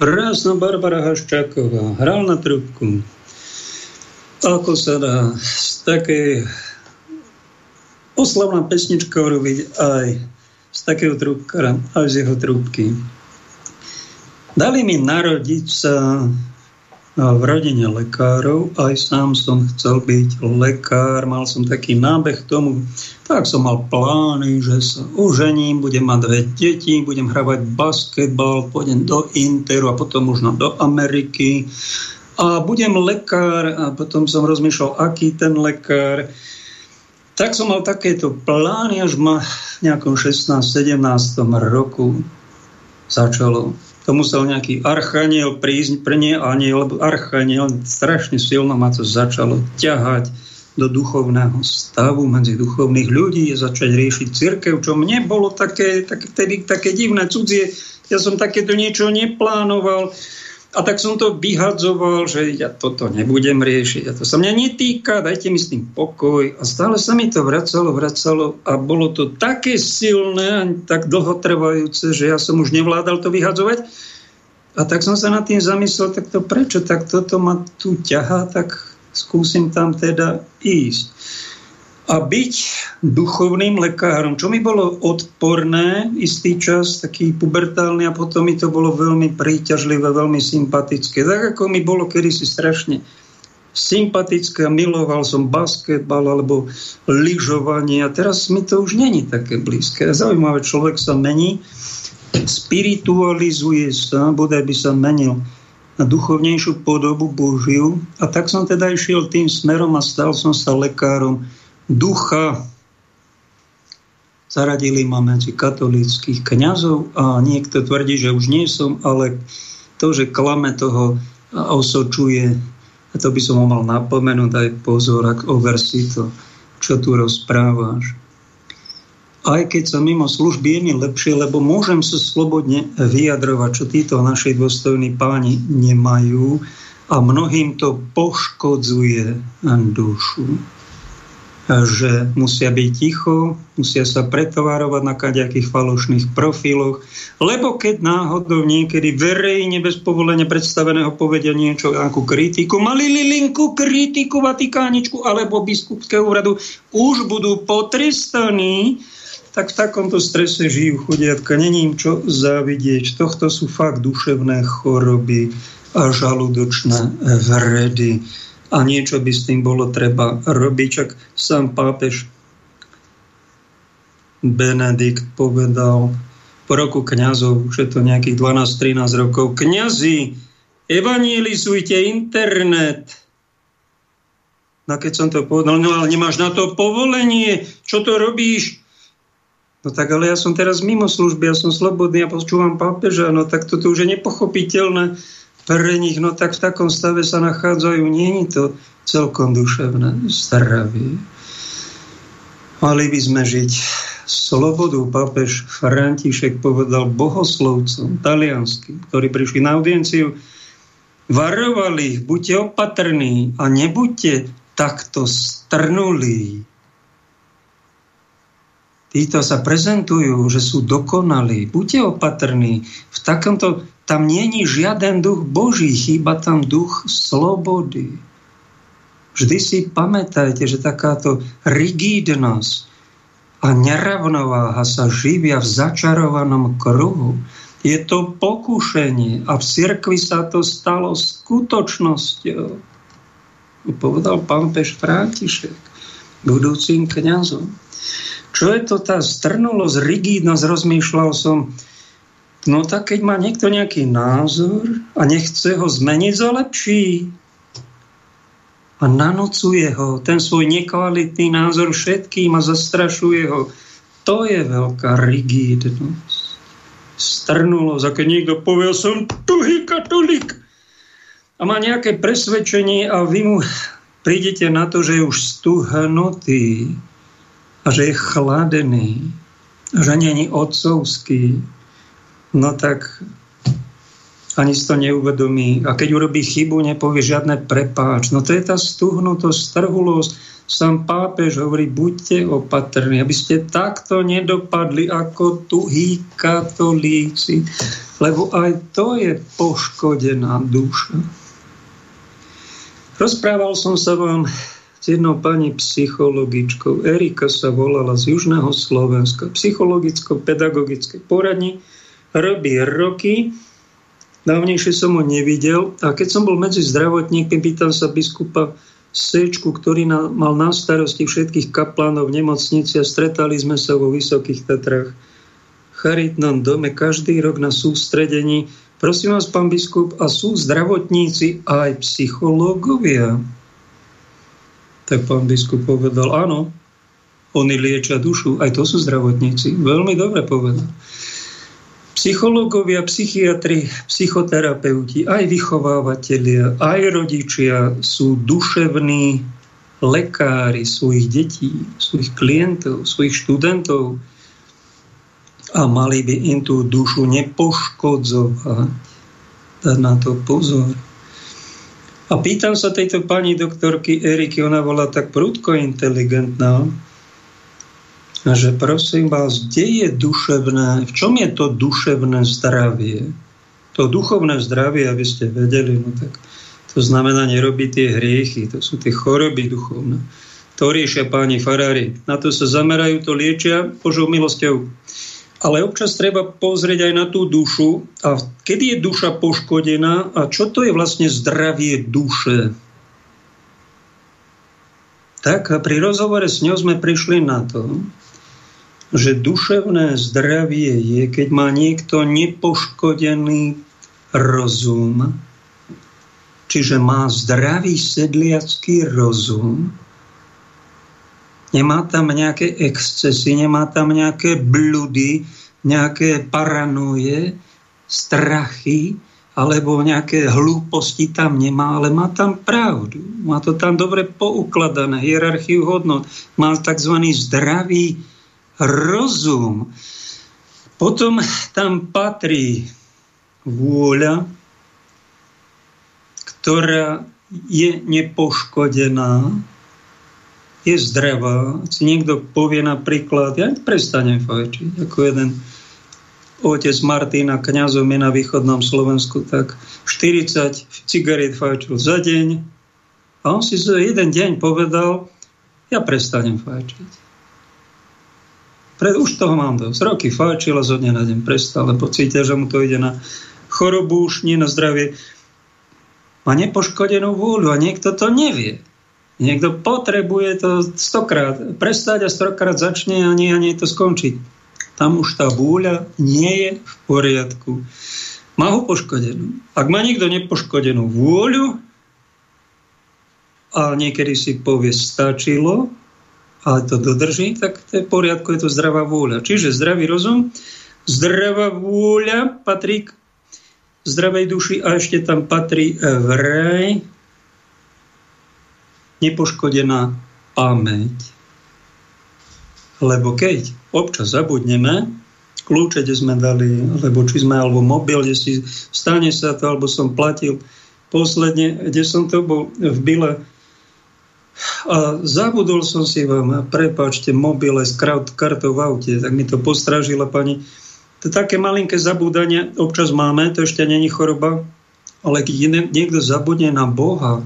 Krásna Barbara Haščáková, hral na trúbku. Ako sa dá z také oslavná pesnička robiť aj z takého trúbkara, aj z jeho trúbky. Dali mi narodiť sa v rodine lekárov, aj sám som chcel byť lekár, mal som taký nábeh k tomu, tak som mal plány, že sa ožením, budem mať dve deti, budem hravať basketbal, pôjdem do Interu a potom možno do Ameriky a budem lekár. A potom som rozmýšľal, aký ten lekár. Tak som mal takéto plány, až ma v nejakom šestnástom sedemnástom roku začalo. To musel nejaký archaniel prísť pre nie aniel, lebo archaniel strašne silno ma to začalo ťahať do duchovného stavu medzi duchovných ľudí, začať riešiť cirkev, čo mne bolo také, také, tedy, také divné, cudzie. Ja som takéto niečo neplánoval a tak som to vyhadzoval, že ja toto nebudem riešiť a to sa mňa netýka, dajte mi s tým pokoj. A stále sa mi to vracalo, vracalo a bolo to také silné a tak dlhotrvajúce, že ja som už nevládal to vyhadzovať. A tak som sa nad tým zamyslel, tak to prečo, tak toto ma tu ťahá, tak skúsim tam teda ísť a byť duchovným lekárom, čo mi bolo odporné istý čas, taký pubertálny, a potom mi to bolo veľmi príťažlivé, veľmi sympatické, tak ako mi bolo kedysi strašne sympatické, miloval som basketbal alebo lyžovanie a teraz mi to už není také blízke. Zaujímavé, človek sa mení, spiritualizuje sa, bodaj by sa menil na duchovnejšiu podobu Božiu, a tak som teda išiel tým smerom a stal som sa lekárom ducha. Zaradili ma medzi katolíckych kňazov a niekto tvrdí, že už nie som, ale to, že klame, toho osočuje, a to by som ho mal napomenúť, aj pozor, ak over si to, čo tu rozprávaš. Aj keď som mimo služby, je mi lepšie, lebo môžem sa slobodne vyjadrovať, čo títo naši dôstojní páni nemajú, a mnohým to poškodzuje dušu, že musia byť ticho, musia sa pretvarovať na kadejakých falošných profiloch, lebo keď náhodou niekedy verejne bez povolenia predstaveného povedia niečo, akú kritiku, mali lilinku kritiku Vatikáničku alebo biskupského úradu, už budú potrestaní. Tak v takomto strese žijú chudiatka, není im čo závidieť. Tohto sú fakt duševné choroby a žalúdočné vredy. A niečo by s tým bolo treba robiť. Čak sám pápež Benedikt povedal po roku kňazov, už je to nejakých dvanásť trinásť rokov, kňazi, evangelizujte internet. No keď som to povedal, no ale nemáš na to povolenie, čo to robíš? No tak ale ja som teraz mimo služby, ja som slobodný a ja počúvam pápeža, no tak toto už je nepochopiteľné pre nich. No tak v takom stave sa nachádzajú, nie je to celkom duševné zdravie. Mali by sme žiť slobodu. Pápež František povedal bohoslovcom talianským, ktorí prišli na audienciu, varovali ich, buďte opatrní a nebuďte takto strnulí. Títo sa prezentujú, že sú dokonalí. Buďte opatrní. V takomto, tam nie je žiaden duch Boží, chýba tam duch slobody. Vždy si pamätajte, že takáto rigidnosť a nerovnováha sa živia v začarovanom kruhu. Je to pokušenie a v cirkvi sa to stalo skutočnosťou. Povedal pápež František budúcim kňazom. Čo je to tá strnulosť, rigidnosť? Rozmýšľal som, no tak keď má niekto nejaký názor a nechce ho zmeniť, zalepší a nanocuje ho, ten svoj nekvalitný názor všetkým a zastrašuje ho. To je veľká rigidnosť, strnulosť. A keď niekto povie, som tuhý katolík a má nejaké presvedčenie a vy mu prídete na to, že je už stuhnutý a že je chladený, že nie je otcovský, no tak ani si to neuvedomí. A keď urobí chybu, nepovie žiadne prepáč. No to je tá stuhnutosť, strhulosť. Sám pápež hovorí, buďte opatrní, aby ste takto nedopadli ako tuhí katolíci, lebo aj to je poškodená duša. Rozprával som sa vám v jednou pani psychologičkou. Erika sa volala, z južného Slovenska. Psychologicko-pedagogické poradni. Robí roky. Dávnejšie som ho nevidel. A keď som bol medzi zdravotníkmi, pýtal sa biskupa Sečku, ktorý mal na starosti všetkých kaplánov v nemocnici, a stretali sme sa vo Vysokých Tatrách v charitnom dome každý rok na sústredení. Prosím vás, pán biskup, a sú zdravotníci aj psychológovia? Tak pán biskup povedal, áno, oni liečia dušu, aj to sú zdravotníci. Veľmi dobre povedal. Psychológovia, psychiatri, psychoterapeuti, aj vychovávateľia, aj rodičia sú duševní lekári svojich detí, svojich klientov, svojich študentov, a mali by im tú dušu nepoškodzovať. Dať na to pozor. A pýtam sa tejto pani doktorky Eriky, ona bola tak prudko inteligentná, a že prosím vás, kde je duševné, v čom je to duševné zdravie? To duchovné zdravie, aby ste vedeli, no tak to znamená nerobiť tie hriechy, to sú tie choroby duchovné. To riešia páni farári, na to sa zamerajú, to liečia Božou milosťou. Ale občas treba pozrieť aj na tú dušu, a kedy je duša poškodená a čo to je vlastne zdravie duše. Tak a pri rozhovore s ňou sme prišli na to, že duševné zdravie je, keď má niekto nepoškodený rozum, čiže má zdravý sedliacký rozum, nemá tam nejaké excesy, nemá tam nejaké bludy, nejaké paranoje, strachy, alebo nejaké hlúposti tam nemá, ale má tam pravdu. Má to tam dobre poukladané, hierarchiu hodnot. Má takzvaný zdravý rozum. Potom tam patrí vôľa, ktorá je nepoškodená, je zdravá. Si niekto povie napríklad, ja prestanem fajčiť, ako jeden otec Martina, kňazom je na východnom Slovensku, tak štyridsať cigariet fajčil za deň, a on si za jeden deň povedal, ja prestanem fajčiť. Pred, už toho mám dosť. Roky fajčil a zo dňa na deň prestal, lebo cítia, že mu to ide na chorobu, už nie na zdravie. Má nepoškodenú vôľu a niekto to nevie. Niekto potrebuje to stokrát prestať a stokrát začne a nie, a nie to skončiť. Tam už tá vôľa nie je v poriadku. Má ho poškodenú. Ak má niekto nepoškodenú vôľu, a niekedy si povie stačilo, ale to dodrží, tak to je v poriadku, je to zdravá vôľa. Čiže zdravý rozum, zdravá vôľa patrí k zdravej duši, a ešte tam patrí vraj nepoškodená pamäť. Lebo keď občas zabudneme, kľúče, kde sme dali, alebo či sme, alebo mobil, kde si stane sa to, alebo som platil posledne, kde som to bol v Bile, a zabudol som si vám, prepáčte, mobil aj s kartou v aute, tak mi to postrážila pani. To také malinké zabúdanie občas máme, to ešte není choroba, ale keď niekto zabudne na Boha,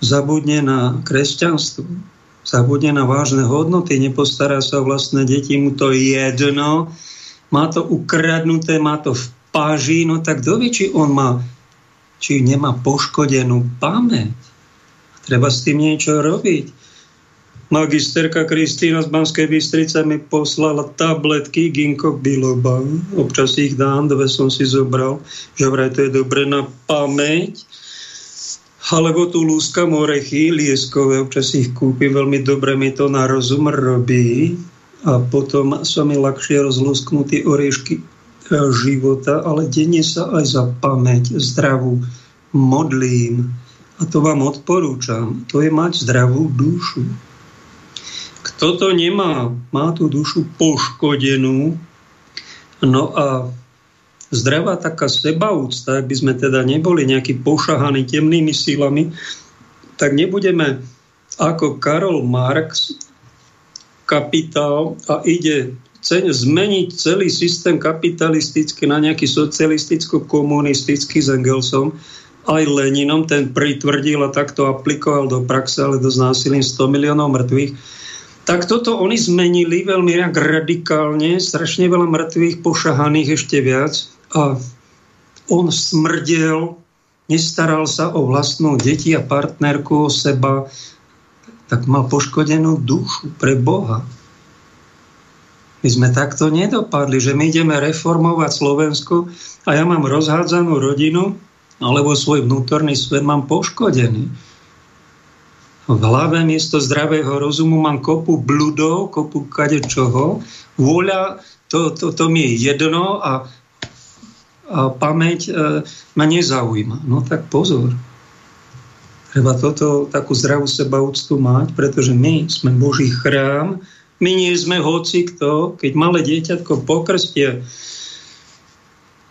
zabudne na kresťanstvo, zabudne na vážne hodnoty, nepostará sa o vlastné deti, mu to jedno, má to ukradnuté, má to v páži, no tak dovie, či on má, či nemá poškodenú pamäť. Treba s tým niečo robiť. Magisterka Kristýna z Banskej Bystrice mi poslala tabletky ginkgo biloba. Občas ich dám, dve som si zobral, že vraj to je dobre na pamäť. Alebo tu lúskam orechy lieskové, občas ich kúpim, veľmi dobre mi to na rozum robí, a potom sa mi ľahšie rozlúsknú tie oriešky života, ale denne sa aj za pamäť zdravú modlím, a to vám odporúčam, to je mať zdravú dušu. Kto to nemá, má tú dušu poškodenú. No a zdravá taká sebaúcta, ak by sme teda neboli nejakí pošahaní temnými silami, tak nebudeme ako Karl Marx, kapitál, a ide zmeniť celý systém kapitalistický na nejaký socialisticko-komunistický s Engelsom, aj Leninom, ten pritvrdil a takto aplikoval do praxe, ale dosť násilím sto miliónov mŕtvych. Tak toto oni zmenili veľmi radikálne, strašne veľa mŕtvych, pošahaných ešte viac. A on smrdel, nestaral sa o vlastnú deti a partnerku, o seba, tak mal poškodenú dušu pre Boha. My sme takto nedopadli, že my ideme reformovať Slovensko a ja mám rozhádzanú rodinu, alebo svoj vnútorný svet mám poškodený. V hlave miesto zdravého rozumu mám kopu bludov, kopu kadečoho. Vôľa, to, to, to mi je jedno a, a pamäť e, ma nezaujíma. No tak pozor. Treba toto, takú zdravú sebaúctu mať, pretože my sme Boží chrám. My nie sme hocikto. Keď malé dieťatko pokrstie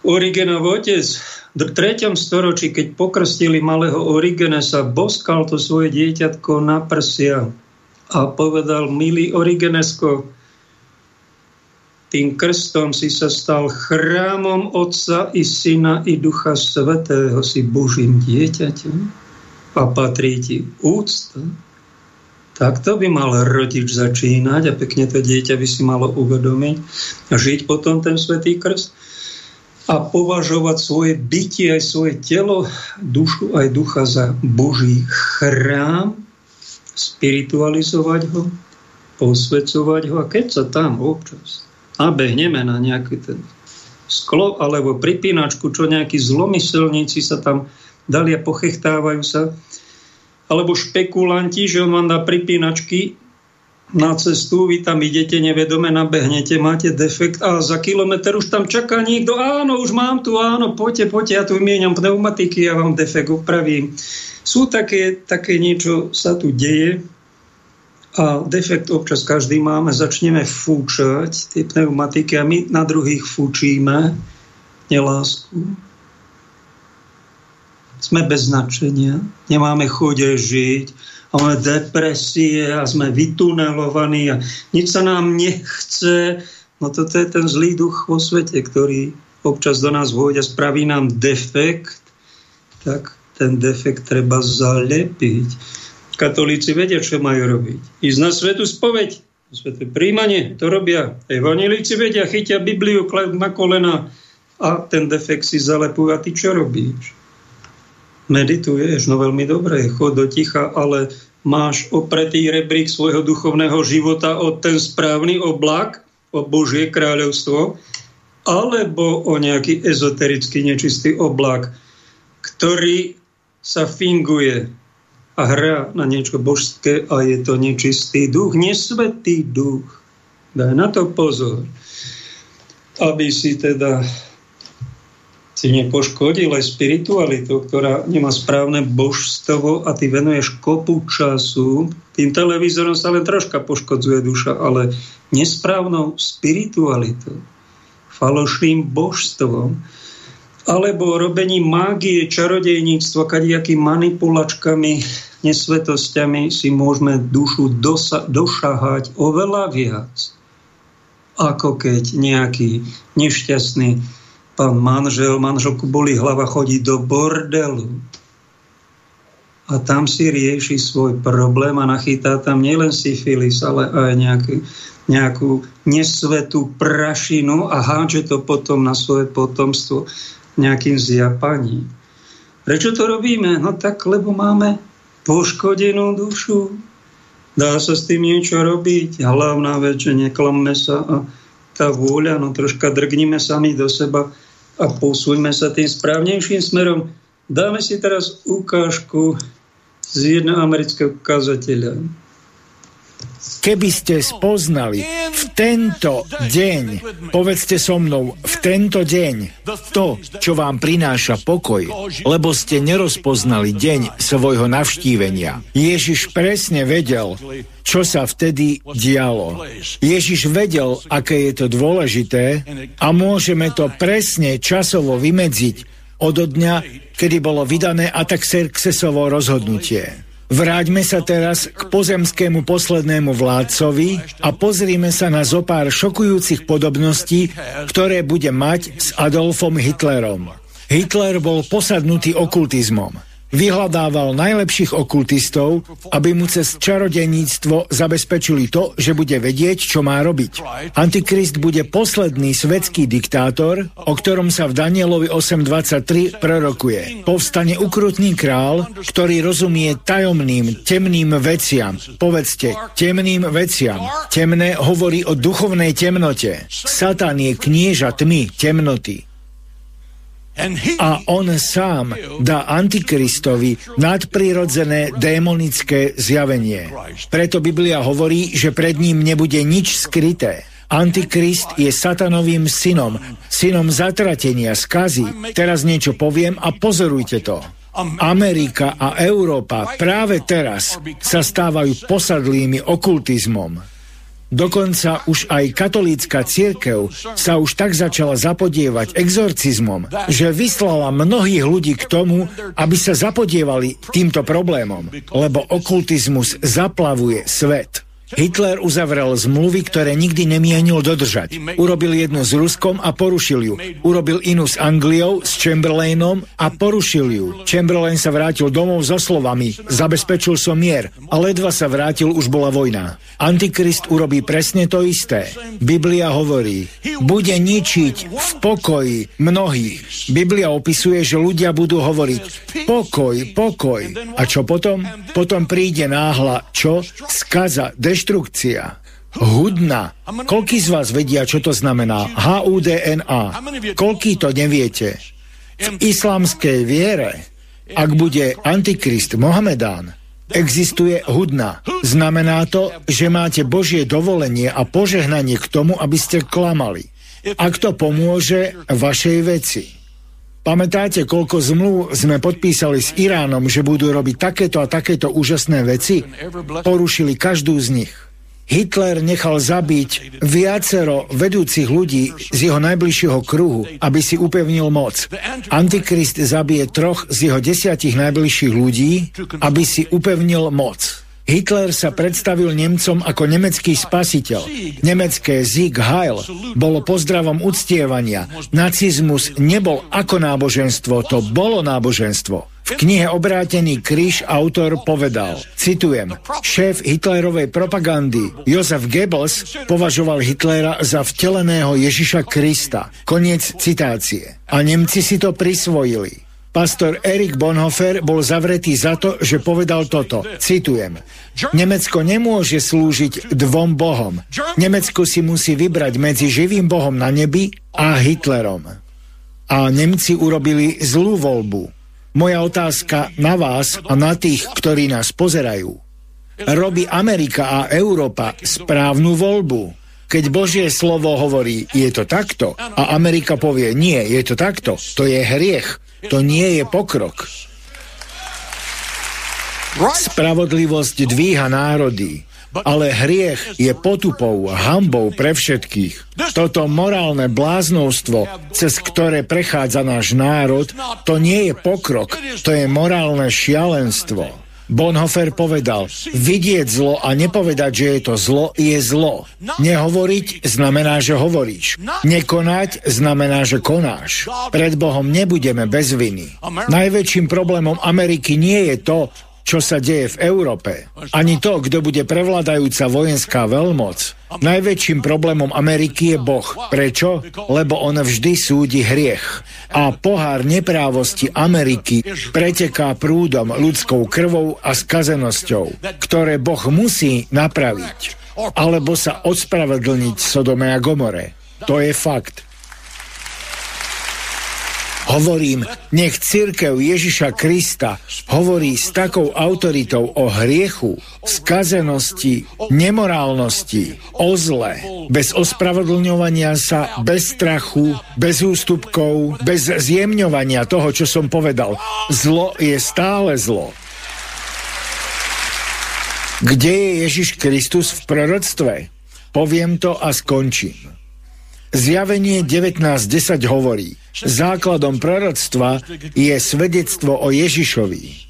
Origenov otec v treťom storočí, keď pokrstili malého Origenesa, boskal to svoje dieťatko na prsia a povedal: milý Origenesko, tým krstom si sa stal chrámom Otca i Syna i Ducha Svätého, si Božím dieťaťom a patrí ti úcta. Takto by mal rodič začínať a pekne to dieťa by si malo uvedomiť a žiť potom ten svätý krst a považovať svoje bytie, aj svoje telo, dušu, aj ducha za Boží chrám, spiritualizovať ho, posvedzovať ho. A keď sa tam občas nabehneme na nejaký ten sklo alebo pripínačku, čo nejakí zlomyselníci sa tam dali a pochechtávajú sa, alebo špekulanti, že on vám dá pripínačky na cestu, vy tam idete, nevedome nabehnete, máte defekt a za kilometr už tam čaká niekto. Áno, už mám tu, áno, poďte, poďte, ja tu vymieňam pneumatiky, ja vám defekt upravím. Sú také, také niečo, sa tu deje a defekt občas každý máme. Začneme fúčať tie pneumatiky a my na druhých fúčíme nelásku. Sme bez značenia, nemáme chude žiť, a máme depresie a sme vytunelovaní a nič sa nám nechce. No toto je ten zlý duch vo svete, ktorý občas do nás vôjde a spraví nám defekt. Tak ten defekt treba zalepiť. Katolíci vedia, čo majú robiť. Ísť na svätú spoveď, na sväté príjmanie, to robia. Evanjelíci vedia, chytia Bibliu, kladú na kolena a ten defekt si zalepujú. A ty čo robíš? Medituješ, no veľmi dobre, chod do ticha, ale máš opretý rebrík svojho duchovného života o ten správny oblak, o Božie kráľovstvo, alebo o nejaký ezoterický nečistý oblak, ktorý sa finguje a hrá na niečo božské a je to nečistý duch, nesvätý duch. Daj na to pozor, aby si teda si nepoškodil aj spiritualitu, ktorá nemá správne božstvo a ty venuješ kopu času. Tým televízorom sa len troška poškodzuje duša, ale nesprávnou spiritualitou, falošným božstvom, alebo robením mágie, čarodejníctva, kadijakými manipulačkami, nesvetosťami si môžeme dušu dosa- došahať oveľa viac, ako keď nejaký nešťastný pán manžel, manželku bolí hlava, chodí do bordelu a tam si rieši svoj problém a nachytá tam nielen syfilis, ale aj nejakú, nejakú nesvetú prašinu a hádže to potom na svoje potomstvo nejakým zjapaním. Prečo to robíme? No tak, lebo máme poškodenú dušu. Dá sa s tým niečo robiť. Hlavná vec, že neklamme sa a tá vôľa, no troška drgnime sami do seba a posúňme sa tým správnejším smerom. Dáme si teraz ukážku z jedného amerického kazateľa. Keby ste spoznali v tento deň, povedzte so mnou, v tento deň, to, čo vám prináša pokoj, lebo ste nerozpoznali deň svojho navštívenia. Ježiš presne vedel, čo sa vtedy dialo. Ježiš vedel, aké je to dôležité a môžeme to presne časovo vymedziť od dňa, kedy bolo vydané Artaxerxesovo rozhodnutie. Vráťme sa teraz k pozemskému poslednému vládcovi a pozrime sa na zopár šokujúcich podobností, ktoré bude mať s Adolfom Hitlerom. Hitler bol posadnutý okultizmom. Vyhľadával najlepších okultistov, aby mu cez čarodeníctvo zabezpečili to, že bude vedieť, čo má robiť. Antikrist bude posledný svetský diktátor, o ktorom sa v Danielovi osem dvadsaťtri prorokuje. Povstane ukrutný král, ktorý rozumie tajomným, temným veciam. Povedzte, temným veciam. Temné hovorí o duchovnej temnote. Satan je knieža tmy, temnoty. A on sám dá Antikristovi nadprirodzené démonické zjavenie. Preto Biblia hovorí, že pred ním nebude nič skryté. Antikrist je satanovým synom, synom zatratenia, skazy. Teraz niečo poviem a pozorujte to. Amerika a Európa práve teraz sa stávajú posadlými okultizmom. Dokonca už aj katolícka cirkev sa už tak začala zapodievať exorcizmom, že vyslala mnohých ľudí k tomu, aby sa zapodievali týmto problémom, lebo okultizmus zaplavuje svet. Hitler uzavrel zmluvy, ktoré nikdy nemienil dodržať. Urobil jednu s Ruskom a porušil ju. Urobil inú s Angliou, s Chamberlainom a porušil ju. Chamberlain sa vrátil domov so slovami: zabezpečil som mier, a ledva sa vrátil, už bola vojna. Antikrist urobí presne to isté. Biblia hovorí, bude ničiť v pokoji mnohých. Biblia opisuje, že ľudia budú hovoriť pokoj, pokoj. A čo potom? Potom príde náhla, čo? Skaza, dešť, inštrukcia. Hudna. Koľkí z vás vedia, čo to znamená? há dé en á. Koľkí to neviete? V islamskej viere, ak bude antikrist Mohamedán, existuje hudna. Znamená to, že máte Božie dovolenie a požehnanie k tomu, aby ste klamali. Ak to pomôže vašej veci. Pamätáte, koľko zmluv sme podpísali s Iránom, že budú robiť takéto a takéto úžasné veci? Porušili každú z nich. Hitler nechal zabiť viacero vedúcich ľudí z jeho najbližšieho kruhu, aby si upevnil moc. Antikrist zabije troch z jeho desiatich najbližších ľudí, aby si upevnil moc. Hitler sa predstavil Nemcom ako nemecký spasiteľ. Nemecké Sieg Heil bolo pozdravom uctievania. Nacizmus nebol ako náboženstvo, to bolo náboženstvo. V knihe Obrátený kríž autor povedal, citujem, šéf Hitlerovej propagandy Josef Goebbels považoval Hitlera za vteleného Ježiša Krista. Koniec citácie. A Nemci si to prisvojili. Pastor Erich Bonhoeffer bol zavretý za to, že povedal toto, citujem, Nemecko nemôže slúžiť dvom bohom. Nemecko si musí vybrať medzi živým bohom na nebi a Hitlerom. A Nemci urobili zlú voľbu. Moja otázka na vás a na tých, ktorí nás pozerajú. Robí Amerika a Európa správnu voľbu? Keď Božie slovo hovorí, je to takto, a Amerika povie, nie, je to takto, to je hriech, to nie je pokrok. Spravodlivosť dvíha národy, ale hriech je potupou, hanbou pre všetkých. Toto morálne bláznovstvo, cez ktoré prechádza náš národ, to nie je pokrok, to je morálne šialenstvo. Bonhoeffer povedal, vidieť zlo a nepovedať, že je to zlo, je zlo. Nehovoriť znamená, že hovoríš. Nekonať znamená, že konáš. Pred Bohom nebudeme bez viny. Najväčším problémom Ameriky nie je to, čo sa deje v Európe. Ani to, kto bude prevládajúca vojenská veľmoc. Najväčším problémom Ameriky je Boh. Prečo? Lebo on vždy súdi hriech. A pohár neprávosti Ameriky preteká prúdom, ľudskou krvou a skazenosťou, ktoré Boh musí napraviť. Alebo sa odspravedlniť Sodome a Gomore. To je fakt. Hovorím, nech cirkev Ježiša Krista hovorí s takou autoritou o hriechu, skazenosti, nemorálnosti, o zle, bez ospravedlňovania sa, bez strachu, bez ústupkov, bez zjemňovania toho, čo som povedal. Zlo je stále zlo. Kde je Ježiš Kristus v proroctve? Poviem to a skončím. Zjavenie devätnásť desať hovorí, základom proroctva je svedectvo o Ježišovi.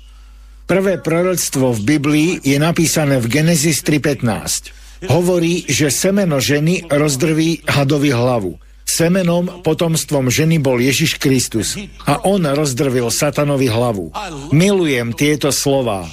Prvé proroctvo v Biblii je napísané v Genesis tri pätnásť. Hovorí, že semeno ženy rozdrví hadovi hlavu. Semenom, potomstvom ženy bol Ježiš Kristus a on rozdrvil satanovi hlavu. Milujem tieto slová.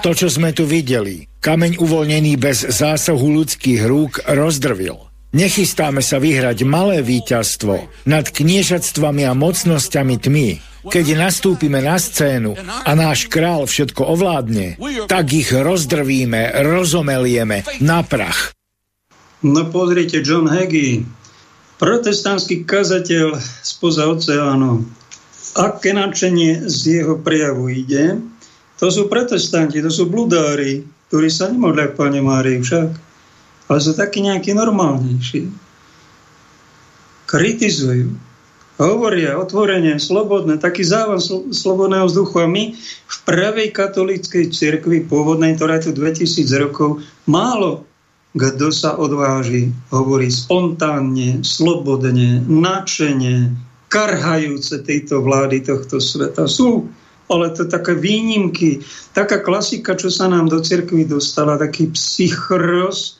To, čo sme tu videli, kameň uvoľnený bez zásahu ľudských rúk rozdrvil. Nechystáme sa vyhrať malé víťazstvo nad kniežatstvami a mocnosťami tmy. Keď nastúpime na scénu a náš král všetko ovládne, tak ich rozdrvíme, rozomelieme na prach. No pozrite, John Hagee, protestantský kazateľ spoza oceánu. Aké nadšenie z jeho prejavu ide? To sú protestanti, to sú bludári, ktorí sa nemodlia k Pane Márii však, ale sú takí nejakí normálnejší. Kritizujú. Hovoria otvorene, slobodne, taký závan sl- slobodného vzduchu. A my v pravej katolíckej cirkvi pôvodnej, ktorá je tu dvetisíc rokov, málo kto sa odváži hovorí spontánne, slobodne, nadšene, karhajúce tejto vlády tohto sveta. Sú, ale to také výnimky, taká klasika, čo sa nám do cirkvi dostala, taký psychros,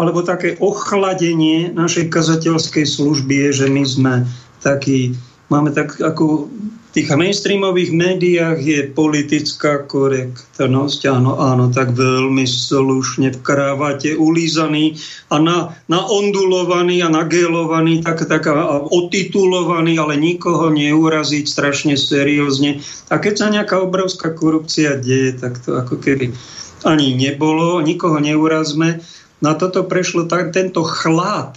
alebo také ochladenie našej kazateľskej služby je, že my sme taký, máme tak, ako v tých mainstreamových médiách je politická korektnosť, áno, áno, tak veľmi slušne v krávate ulízaný a na, naondulovaný a nagelovaný, tak, tak a otitulovaný, ale nikoho neuraziť strašne seriózne. A keď sa nejaká obrovská korupcia deje, tak to ako keby ani nebolo, nikoho neurazme. Na toto prešlo tak, tento chlad,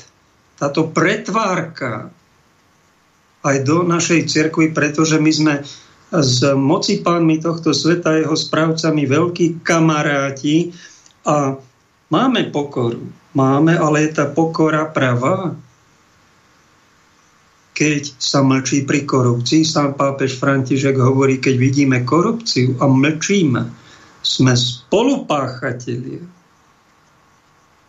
táto pretvárka, aj do našej cirkvi, pretože my sme s moci pánmi tohto sveta, jeho správcami, veľkí kamaráti a máme pokoru. Máme, ale je tá pokora pravá. Keď sa mlčí pri korupcii, sám pápež František hovorí, keď vidíme korupciu a mlčíme, sme spolupáchatelia.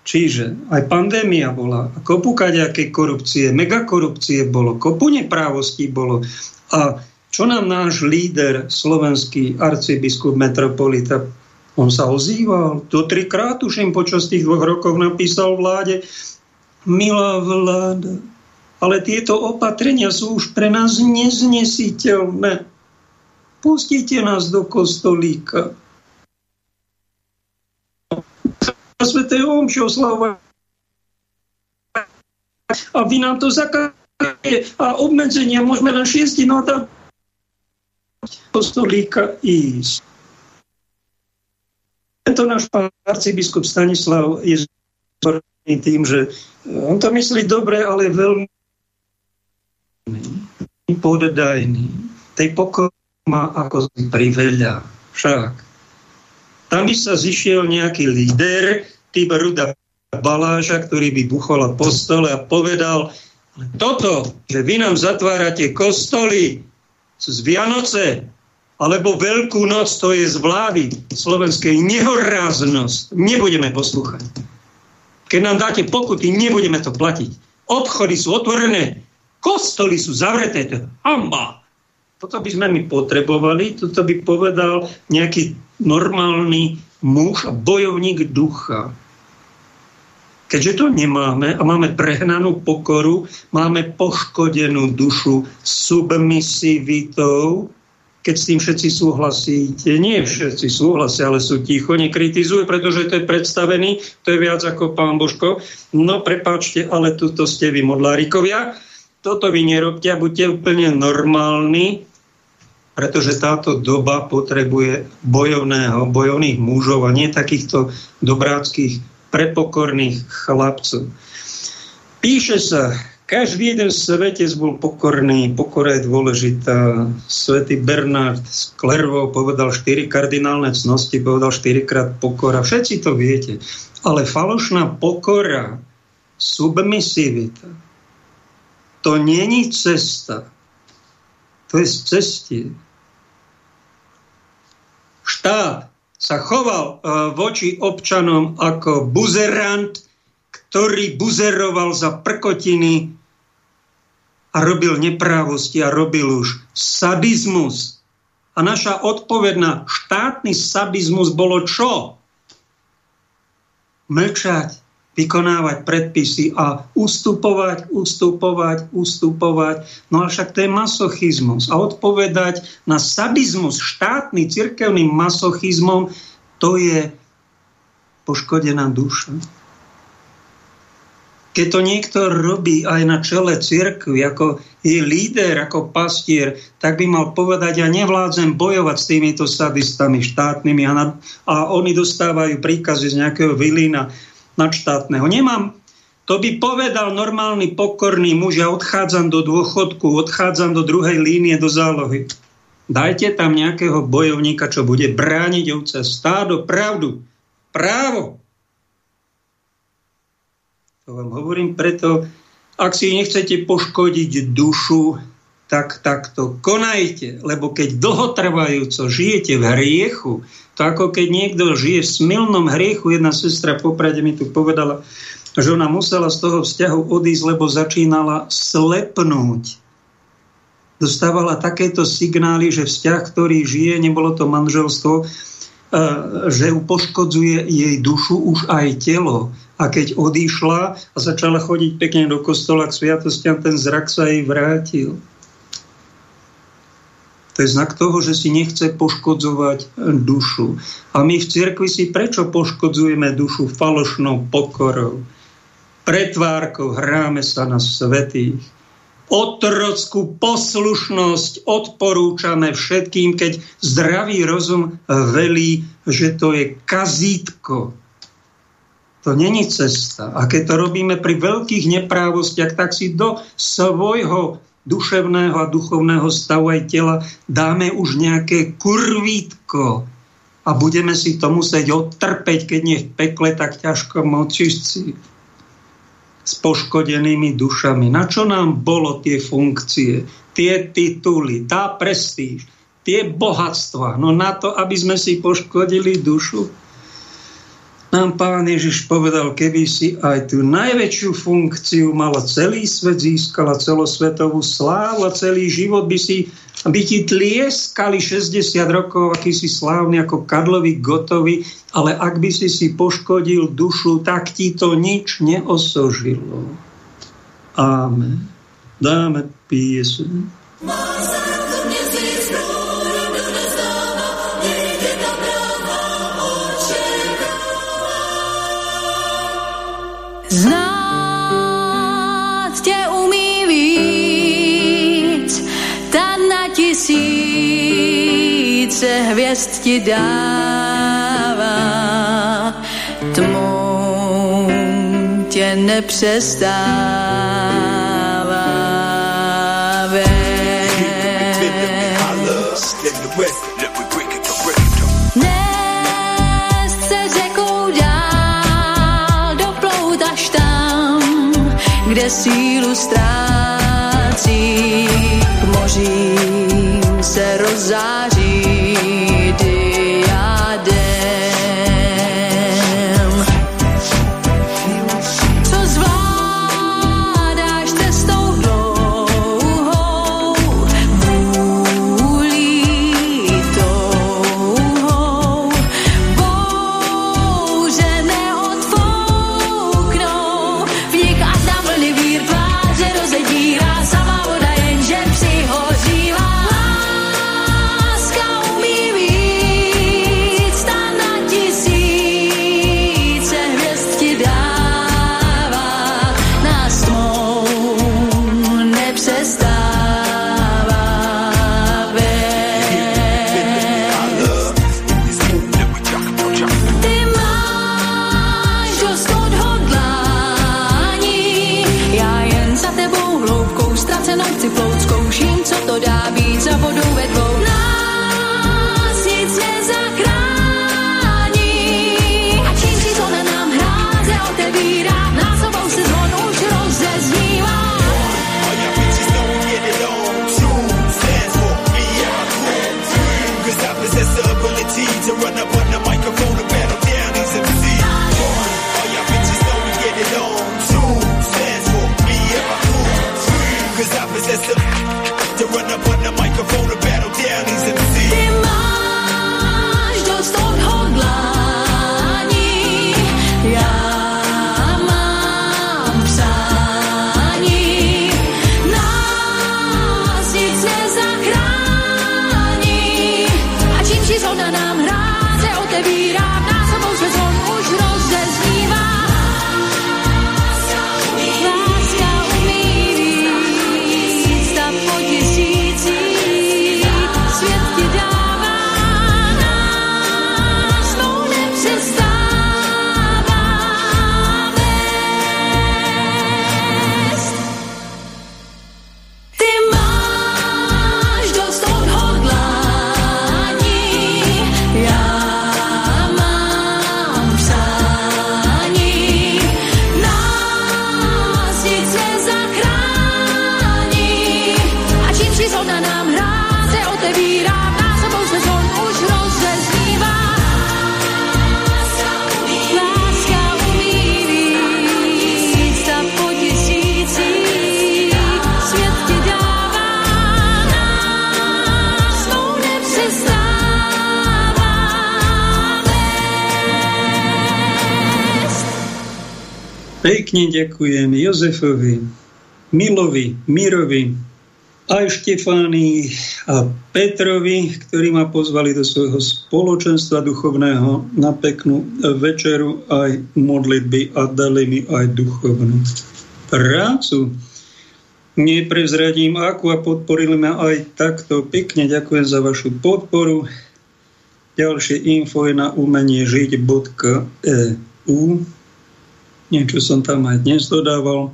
Čiže aj pandémia bola, kopu kadejakej korupcie, megakorupcie bolo, kopu neprávostí bolo. A čo nám náš líder, slovenský arcibiskup metropolita, on sa ozýval, to trikrát už im počas tých dvoch rokov napísal vláde, milá vláda, ale tieto opatrenia sú už pre nás neznesiteľné. Pustite nás do kostolíka. Na svätej omši oslavovať a vy nám to zakazujete a obmedzenia môžeme na šiesti nota postolíka ísť. Tento náš pán arcibiskup Stanislav je zborný tým, že on to myslí dobre, ale veľmi podedajný. Tej pokoj má ako priveľa však. Tam by sa zišiel nejaký líder, Tibor Ruda Baláža, ktorý by buchol po stole a povedal, toto, že vy nám zatvárate kostoly z Vianoce alebo Veľkú noc, to je z vlády slovenskej nehoráznosť. Nebudeme poslúchať. Keď nám dáte pokuty, nebudeme to platiť. Obchody sú otvorené, kostoly sú zavreté, to je hamba. Toto by sme my potrebovali, toto by povedal nejaký normálny muž, bojovník ducha. Keďže to nemáme a máme prehnanú pokoru, máme poškodenú dušu submisivitou, keď s tým všetci súhlasíte. Nie všetci súhlasia, ale sú ticho, nekritizujú, pretože to je predstavený, to je viac ako pán Božko. No prepáčte, ale tuto ste vy modlárikovia. Toto vy nerobte a buďte úplne normálni, pretože táto doba potrebuje bojovného, bojovných mužov a nie takýchto dobráckých, prepokorných chlapcov. Píše sa, každý jeden svetec bol pokorný, pokora je dôležitá. sv. Bernard z Klervou povedal štyri kardinálne cnosti, povedal štyrikrát pokora. Všetci to viete, ale falošná pokora, submisivita, to není cesta. To je z cesty. Štát sa choval voči občanom ako buzerant, ktorý buzeroval za prkotiny a robil neprávosti a robil už sadizmus. A naša odpoveď na štátny sadizmus bolo čo? Mlčať. vykonávať predpisy a ustupovať, ustupovať, ustupovať. No a však to je masochizmus. A odpovedať na sadizmus štátny cirkevným masochizmom, to je poškodená duša. Keď to niekto robí aj na čele cirkvi, ako je líder, ako pastier, tak by mal povedať, ja nevládzem bojovať s týmito sadistami štátnymi a, na, a oni dostávajú príkazy z nejakého vilína nadštátneho. Nemám. To by povedal normálny pokorný muž, ja odchádzam do dôchodku, odchádzam do druhej línie, do zálohy. Dajte tam nejakého bojovníka, čo bude brániť ovce, stádo, pravdu, právo. To vám hovorím preto, ak si nechcete poškodiť dušu, tak takto konajte. Lebo keď dlhotrvajúco žijete v hriechu, to ako keď niekto žije v smilnom hriechu, jedna sestra v Poprade mi tu povedala, že ona musela z toho vzťahu odísť, lebo začínala slepnúť. Dostávala takéto signály, že vzťah, ktorý žije, nebolo to manželstvo, že ju poškodzuje jej dušu už aj telo. A keď odišla a začala chodiť pekne do kostola k sviatostiam, ten zrak sa jej vrátil. To je znak toho, že si nechce poškodzovať dušu. A my v cirkvi si prečo poškodzujeme dušu falošnou pokorou? Pretvárkou, hráme sa na svätých. Otrockú poslušnosť odporúčame všetkým, keď zdravý rozum velí, že to je kazítko. To není cesta. A keď to robíme pri veľkých neprávostiach, tak si do svojho duševného a duchovného stavu aj tela dáme už nejaké kurvítko a budeme si to musieť odtrpeť, keď nie v pekle, tak ťažko močišci s poškodenými dušami. Na čo nám bolo tie funkcie, tie tituly, tá prestíž, tie bohatstva? No na to, aby sme si poškodili dušu. Nám Pán Ježiš povedal, keby si aj tú najväčšiu funkciu mala, celý svet získala, celosvetovú slávu a celý život by, si, by ti tlieskali šesťdesiat rokov, aký si slávny ako Karlovi Gotovi, ale ak by si si poškodil dušu, tak ti to nič neosožilo. Amen. Dáme pieseň. Znát tě umí víc, ta na tisíce hvězd ti dává, tmou tě nepřestává vést. Kde sílu ztrácí, mořím se rozzáří diadem. Co zvládáš cestou dlouhou, vůlí touhou, bouře neodfouknou, v nich a tam máš dosť odhodlání, já mám. Pekne ďakujem Jozefovi, Milovi, Mirovi, aj Štefánii a Petrovi, ktorí ma pozvali do svojho spoločenstva duchovného na peknú večeru, aj modlitby a dali mi aj duchovnú prácu. Neprezradím akú a podporili ma aj takto pekne. Ďakujem za vašu podporu. Ďalšie info je na umeniežiť bodka e u. Niečo som tam aj dnes dodával.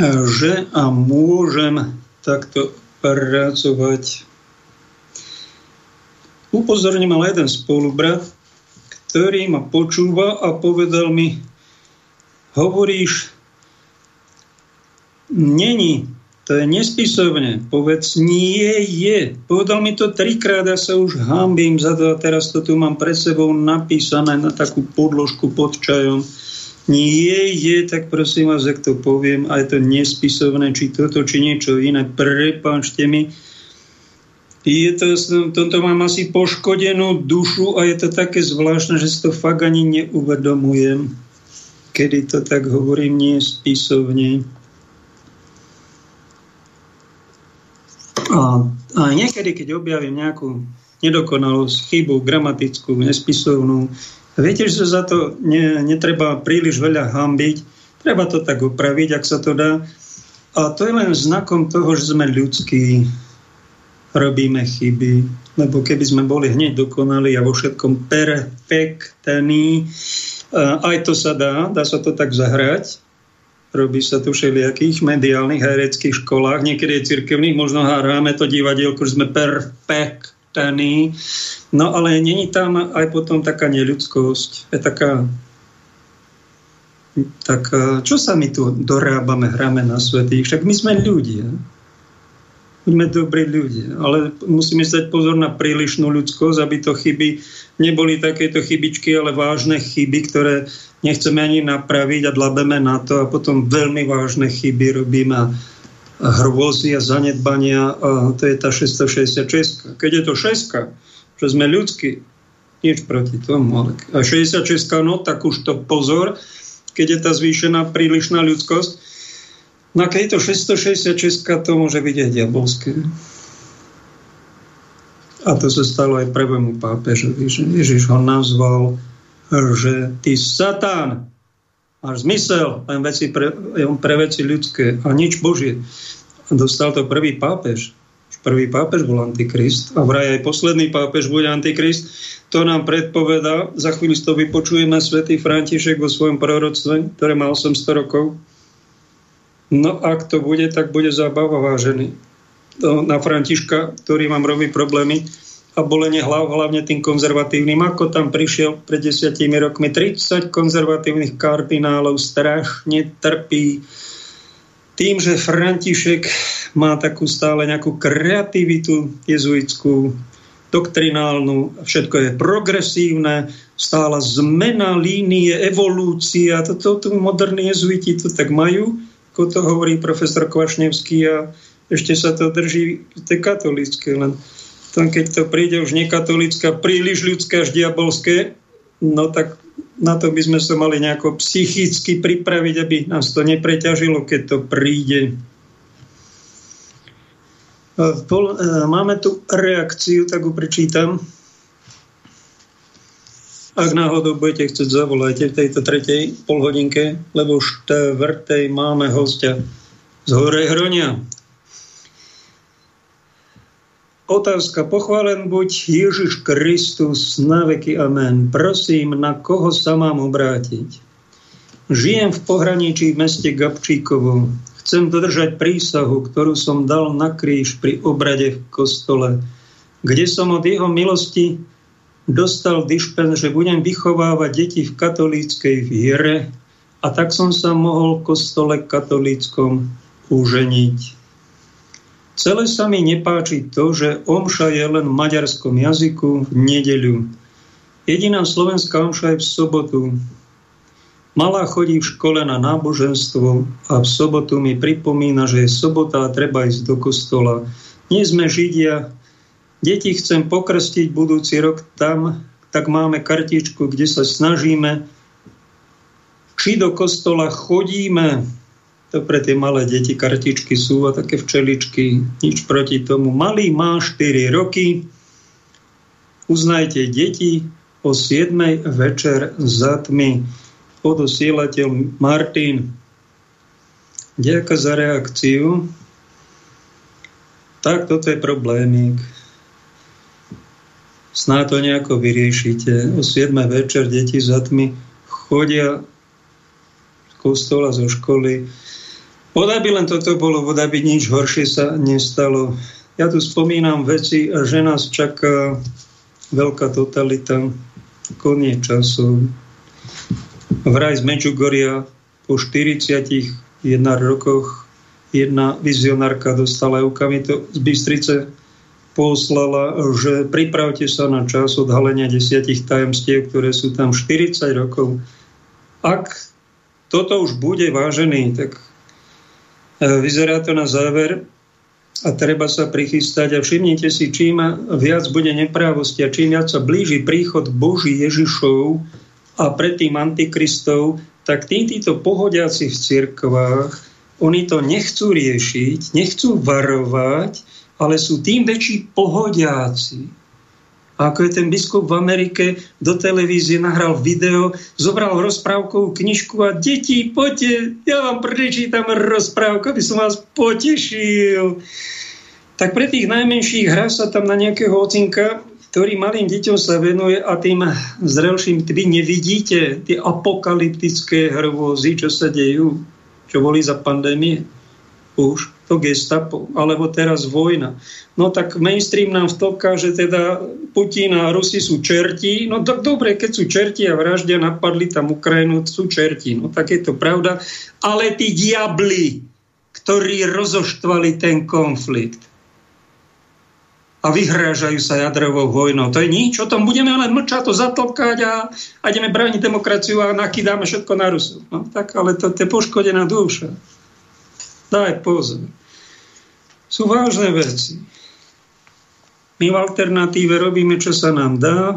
Že a môžem takto pracovať. Upozorním ale jeden spolubrat, ktorý ma počúva a povedal mi, hovoríš, není, to je nespisovne, povedz, nie je. Povedal mi to trikrát, ja sa už hanbím za to a teraz to tu mám pred sebou napísané na takú podložku pod čajom. Nie je, tak prosím vás, ak to poviem, aj to nespisovné, či toto, či niečo iné, prepáčte mi. Je to, toto mám asi poškodenú dušu a je to také zvláštne, že si to fakt ani neuvedomujem, kedy to tak hovorím nespisovne. A, a niekedy, keď objavím nejakú nedokonalosť, chybu, gramatickú, nespisovnú, viete, že za to ne, netreba príliš veľa hanbiť, treba to tak opraviť, ak sa to dá. A to je len znakom toho, že sme ľudskí, robíme chyby, lebo keby sme boli hneď dokonali a vo všetkom perfektní, aj to sa dá, dá sa to tak zahrať. Robí sa to všelijakých mediálnych hereckých školách, niekedy aj cirkevných, možno hráme to divadielko, že sme perfektní. No ale není tam aj potom taká neľudskosť. Je taká, taká, čo sa my tu dorábame, hráme na svätých, však my sme ľudia. Buďme dobrí ľudia, ale musíme stať pozor na prílišnú ľudskosť, aby to chyby neboli takéto chybičky, ale vážne chyby, ktoré nechceme ani napraviť a dlabeme na to a potom veľmi vážne chyby robíme, hrôzy a zanedbania a to je tá šesťstošesťdesiatšesť. Keď je to šesť, že sme ľudskí, nič proti tomu, ale a šesťdesiatšesť, no tak už to pozor, keď je tá zvýšená prílišná ľudskosť. No a keď je to šesťstošesťdesiatšesť, to môže byť aj diabolské. A to sa stalo aj prvému pápežovi, že Ježiš ho nazval, že ty satán, máš zmysel, len veci pre, pre veci ľudské a nič Božie. A dostal to prvý pápež. Prvý pápež bol antikrist a vraj aj posledný pápež bude antikrist. To nám predpovedá, za chvíľu to vypočujeme sv. František vo svojom proroctve, ktoré má osemsto rokov. No ak to bude, tak bude zábava, vážený. Na Františka, ktorý vám robí problémy a bolenie hlav, hlavne tým konzervatívnym. Ako tam prišiel pred desiatimi rokmi? tridsať konzervatívnych kardinálov strašne trpí tým, že František má takú stále nejakú kreativitu jezuitskú, doktrinálnu, všetko je progresívne, stála zmena línie, evolúcia. Toto tu moderní jezuiti to tak majú, ako to hovorí profesor Kvašnevský a ešte sa to drží tie katolícke, len tam keď to príde už nekatolícke, príliš ľudské až diabolské, no tak na to by sme sa mali nejako psychicky pripraviť, aby nás to nepreťažilo, keď to príde. Máme tu reakciu, tak ju prečítam. Ak náhodou budete chcieť, zavolajte v tejto tretej polhodinke, lebo štvrtej máme hostia z Horej Hronia. Otázka. Pochválen buď Ježiš Kristus, na veky amen. Prosím, na koho sa mám obrátiť? Žijem v pohraničí v meste Gabčíkovo. Chcem dodržať prísahu, ktorú som dal na kríž pri obrade v kostole, kde som od jeho milosti dostal dišpen, že budem vychovávať deti v katolíckej viere a tak som sa mohol v kostole katolíckom uženiť. Celé sa mi nepáči to, že omša je len v maďarskom jazyku v nedeľu. Jediná slovenská omša je v sobotu. Malá chodí v škole na náboženstvo a v sobotu mi pripomína, že je sobota a treba ísť do kostola. Nie sme Židia. Deti chcem pokrstiť budúci rok tam, tak máme kartičku, kde sa snažíme, či do kostola chodíme. To pre tie malé deti kartičky sú a také včeličky, nič proti tomu. Malý má štyri roky, uznajte deti o siedmej večer za tmy. Odosielateľ Martin. Ďakujem za reakciu. Tak toto je problémik. Snáď to nejako vyriešite. O siedmej večer deti za tmy chodia z kostola, zo školy. Voda by len toto bolo, voda by nič horšie sa nestalo. Ja tu spomínam veci, že nás čaká veľká totalita, koniec časov. Vraj z Medžugoria po štyridsiatich jeden rokoch jedna vizionárka dostala eukami to z Bystrice, poslala, že pripravte sa na čas odhalenia desiatich tajomstiev, ktoré sú tam štyridsať rokov. Ak toto už bude, vážený, tak vyzerá to na záver a treba sa prichystať. A všimnite si, čím viac bude neprávosti a čím viac sa blíži príchod Boží Ježišov a predtým antikristov, tak tým títo pohodiaci v cirkvách, oni to nechcú riešiť, nechcú varovať, ale sú tým väčší pohodiaci. Ako je ten biskup v Amerike, do televízie nahral video, zobral rozprávkovú knižku a deti, poďte, ja vám prečítam rozprávku, aby som vás potešil. Tak pre tých najmenších hrá sa tam na nejakého ocinka, ktorý malým deťom sa venuje a tým zrelším vy nevidíte tie apokalyptické hrôzy, čo sa dejú, čo boli za pandémie už. Gestapo, alebo teraz vojna. No tak mainstream nám vtoká, že teda Putin a Rusi sú čerti. No tak dobre, keď sú čerti a vraždia, napadli tam Ukrajinu, sú čerti. No tak je to pravda. Ale tí diabli, ktorí rozoštvali ten konflikt a vyhrážajú sa jadrovou vojnou. To je nič, o tom budeme len mlčať, to zatlkať a, a ideme brániť demokraciu a nakydáme všetko na Rusov. No tak, ale to je poškodená duša. Daj pozor. Sú vážne veci. My v alternatíve robíme, čo sa nám dá,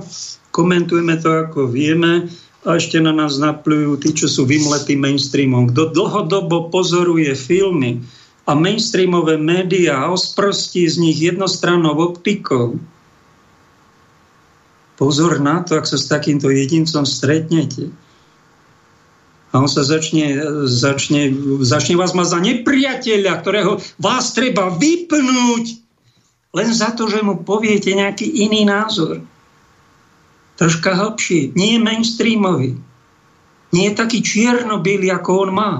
komentujeme to, ako vieme, a ešte na nás napľujú tí, čo sú vymletí mainstreamom. Kto dlhodobo pozoruje filmy a mainstreamové médiá a osprostí z nich jednostrannou optikou, pozor na to, ak sa s takýmto jedincom stretnete. A on sa začne, začne, začne vás mať za nepriateľa, ktorého vás treba vypnúť len za to, že mu poviete nejaký iný názor. Troška hlbší, nie mainstreamový. Nie je taký čierno-bielý, ako on má.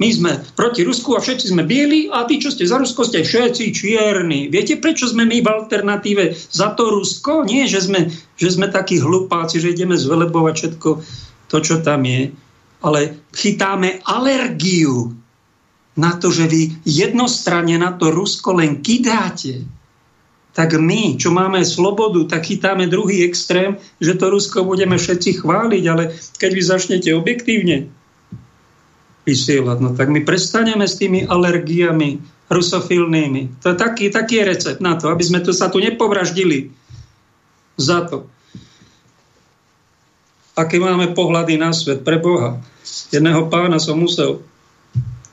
My sme proti Rusku a všetci sme bieli a tí, čo ste za Rusko, ste všetci čierni. Viete, prečo sme my v alternatíve za to Rusko? Nie, že sme, že sme takí hlupáci, že ideme zvelebovať všetko to, čo tam je. Ale chytáme alergiu na to, že vy jednostranne na to Rusko len kydáte. Tak my, čo máme slobodu, tak chytáme druhý extrém, že to Rusko budeme všetci chváliť, ale keď vy začnete objektívne vysielať, no tak my prestaneme s tými alergiami rusofilnými. To je taký, taký recept na to, aby sme to, sa tu nepovraždili za to. Aké máme pohľady na svet, pre Boha. Jedného pána som musel,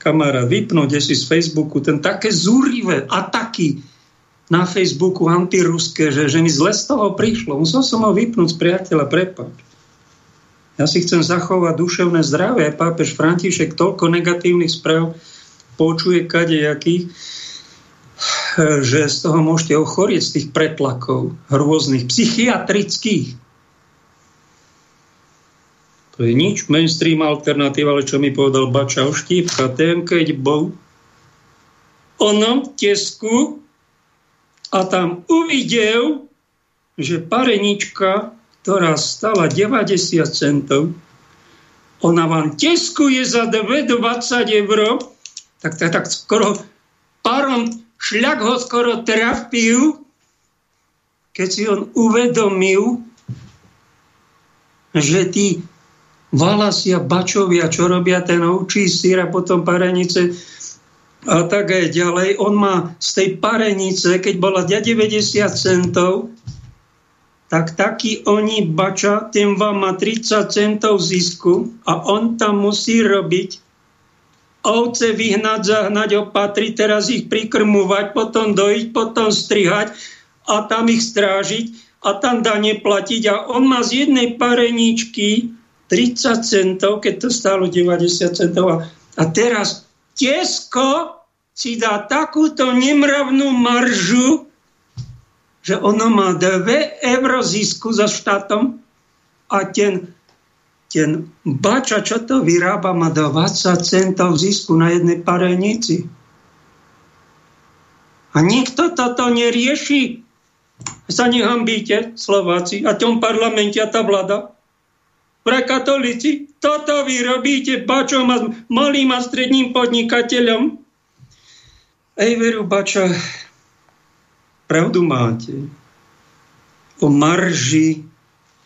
kamarát, vypnúť si z Facebooku, ten také zúrivé ataky na Facebooku antiruské, že, že mi zle z toho prišlo. Musel som ho vypnúť z priateľa, prepáč. Ja si chcem zachovať duševné zdravie. Pápež František toľko negatívnych správ počuje kadejakých, že z toho môžete ochorieť, z tých pretlakov rôznych, psychiatrických. To je nič, mainstream, alternatíva, ale čo mi povedal Bača o Štipka, ten keď bol onom tesku a tam uvidel, že parenička, ktorá stala deväťdesiat centov, ona vám teskuje za dve dvadsať eur, tak, tak, tak skoro parom šľak ho skoro trafil, keď si on uvedomil, že tí Valasia, Bačovia, čo robia ten ovčí syr a potom parenice a tak aj ďalej. On má z tej parenice, keď bola deväťdesiat centov, tak taký oni bača, ten vám má tridsať centov zisku a on tam musí robiť. Ovce vyhnať, zahnať, opatriť, teraz ich prikrmovať, potom dojiť, potom strihať a tam ich strážiť a tam dá neplatiť. A on má z jednej pareničky tridsať centov, keď to stálo deväťdesiat centov. A teraz Tesko si dá takúto nemravnú maržu, že ono má dve euro zisku za štátom a ten, ten bača, čo to vyrába, má dvadsať centov zisku na jednej parenici. A nikto toto nerieši. Sa nehambíte, Slováci, a tom parlamente a tá vláda. Pre katolíci, toto vy robíte bačom a malým a stredným podnikateľom. Ej, veru, bača, pravdu máte o marži,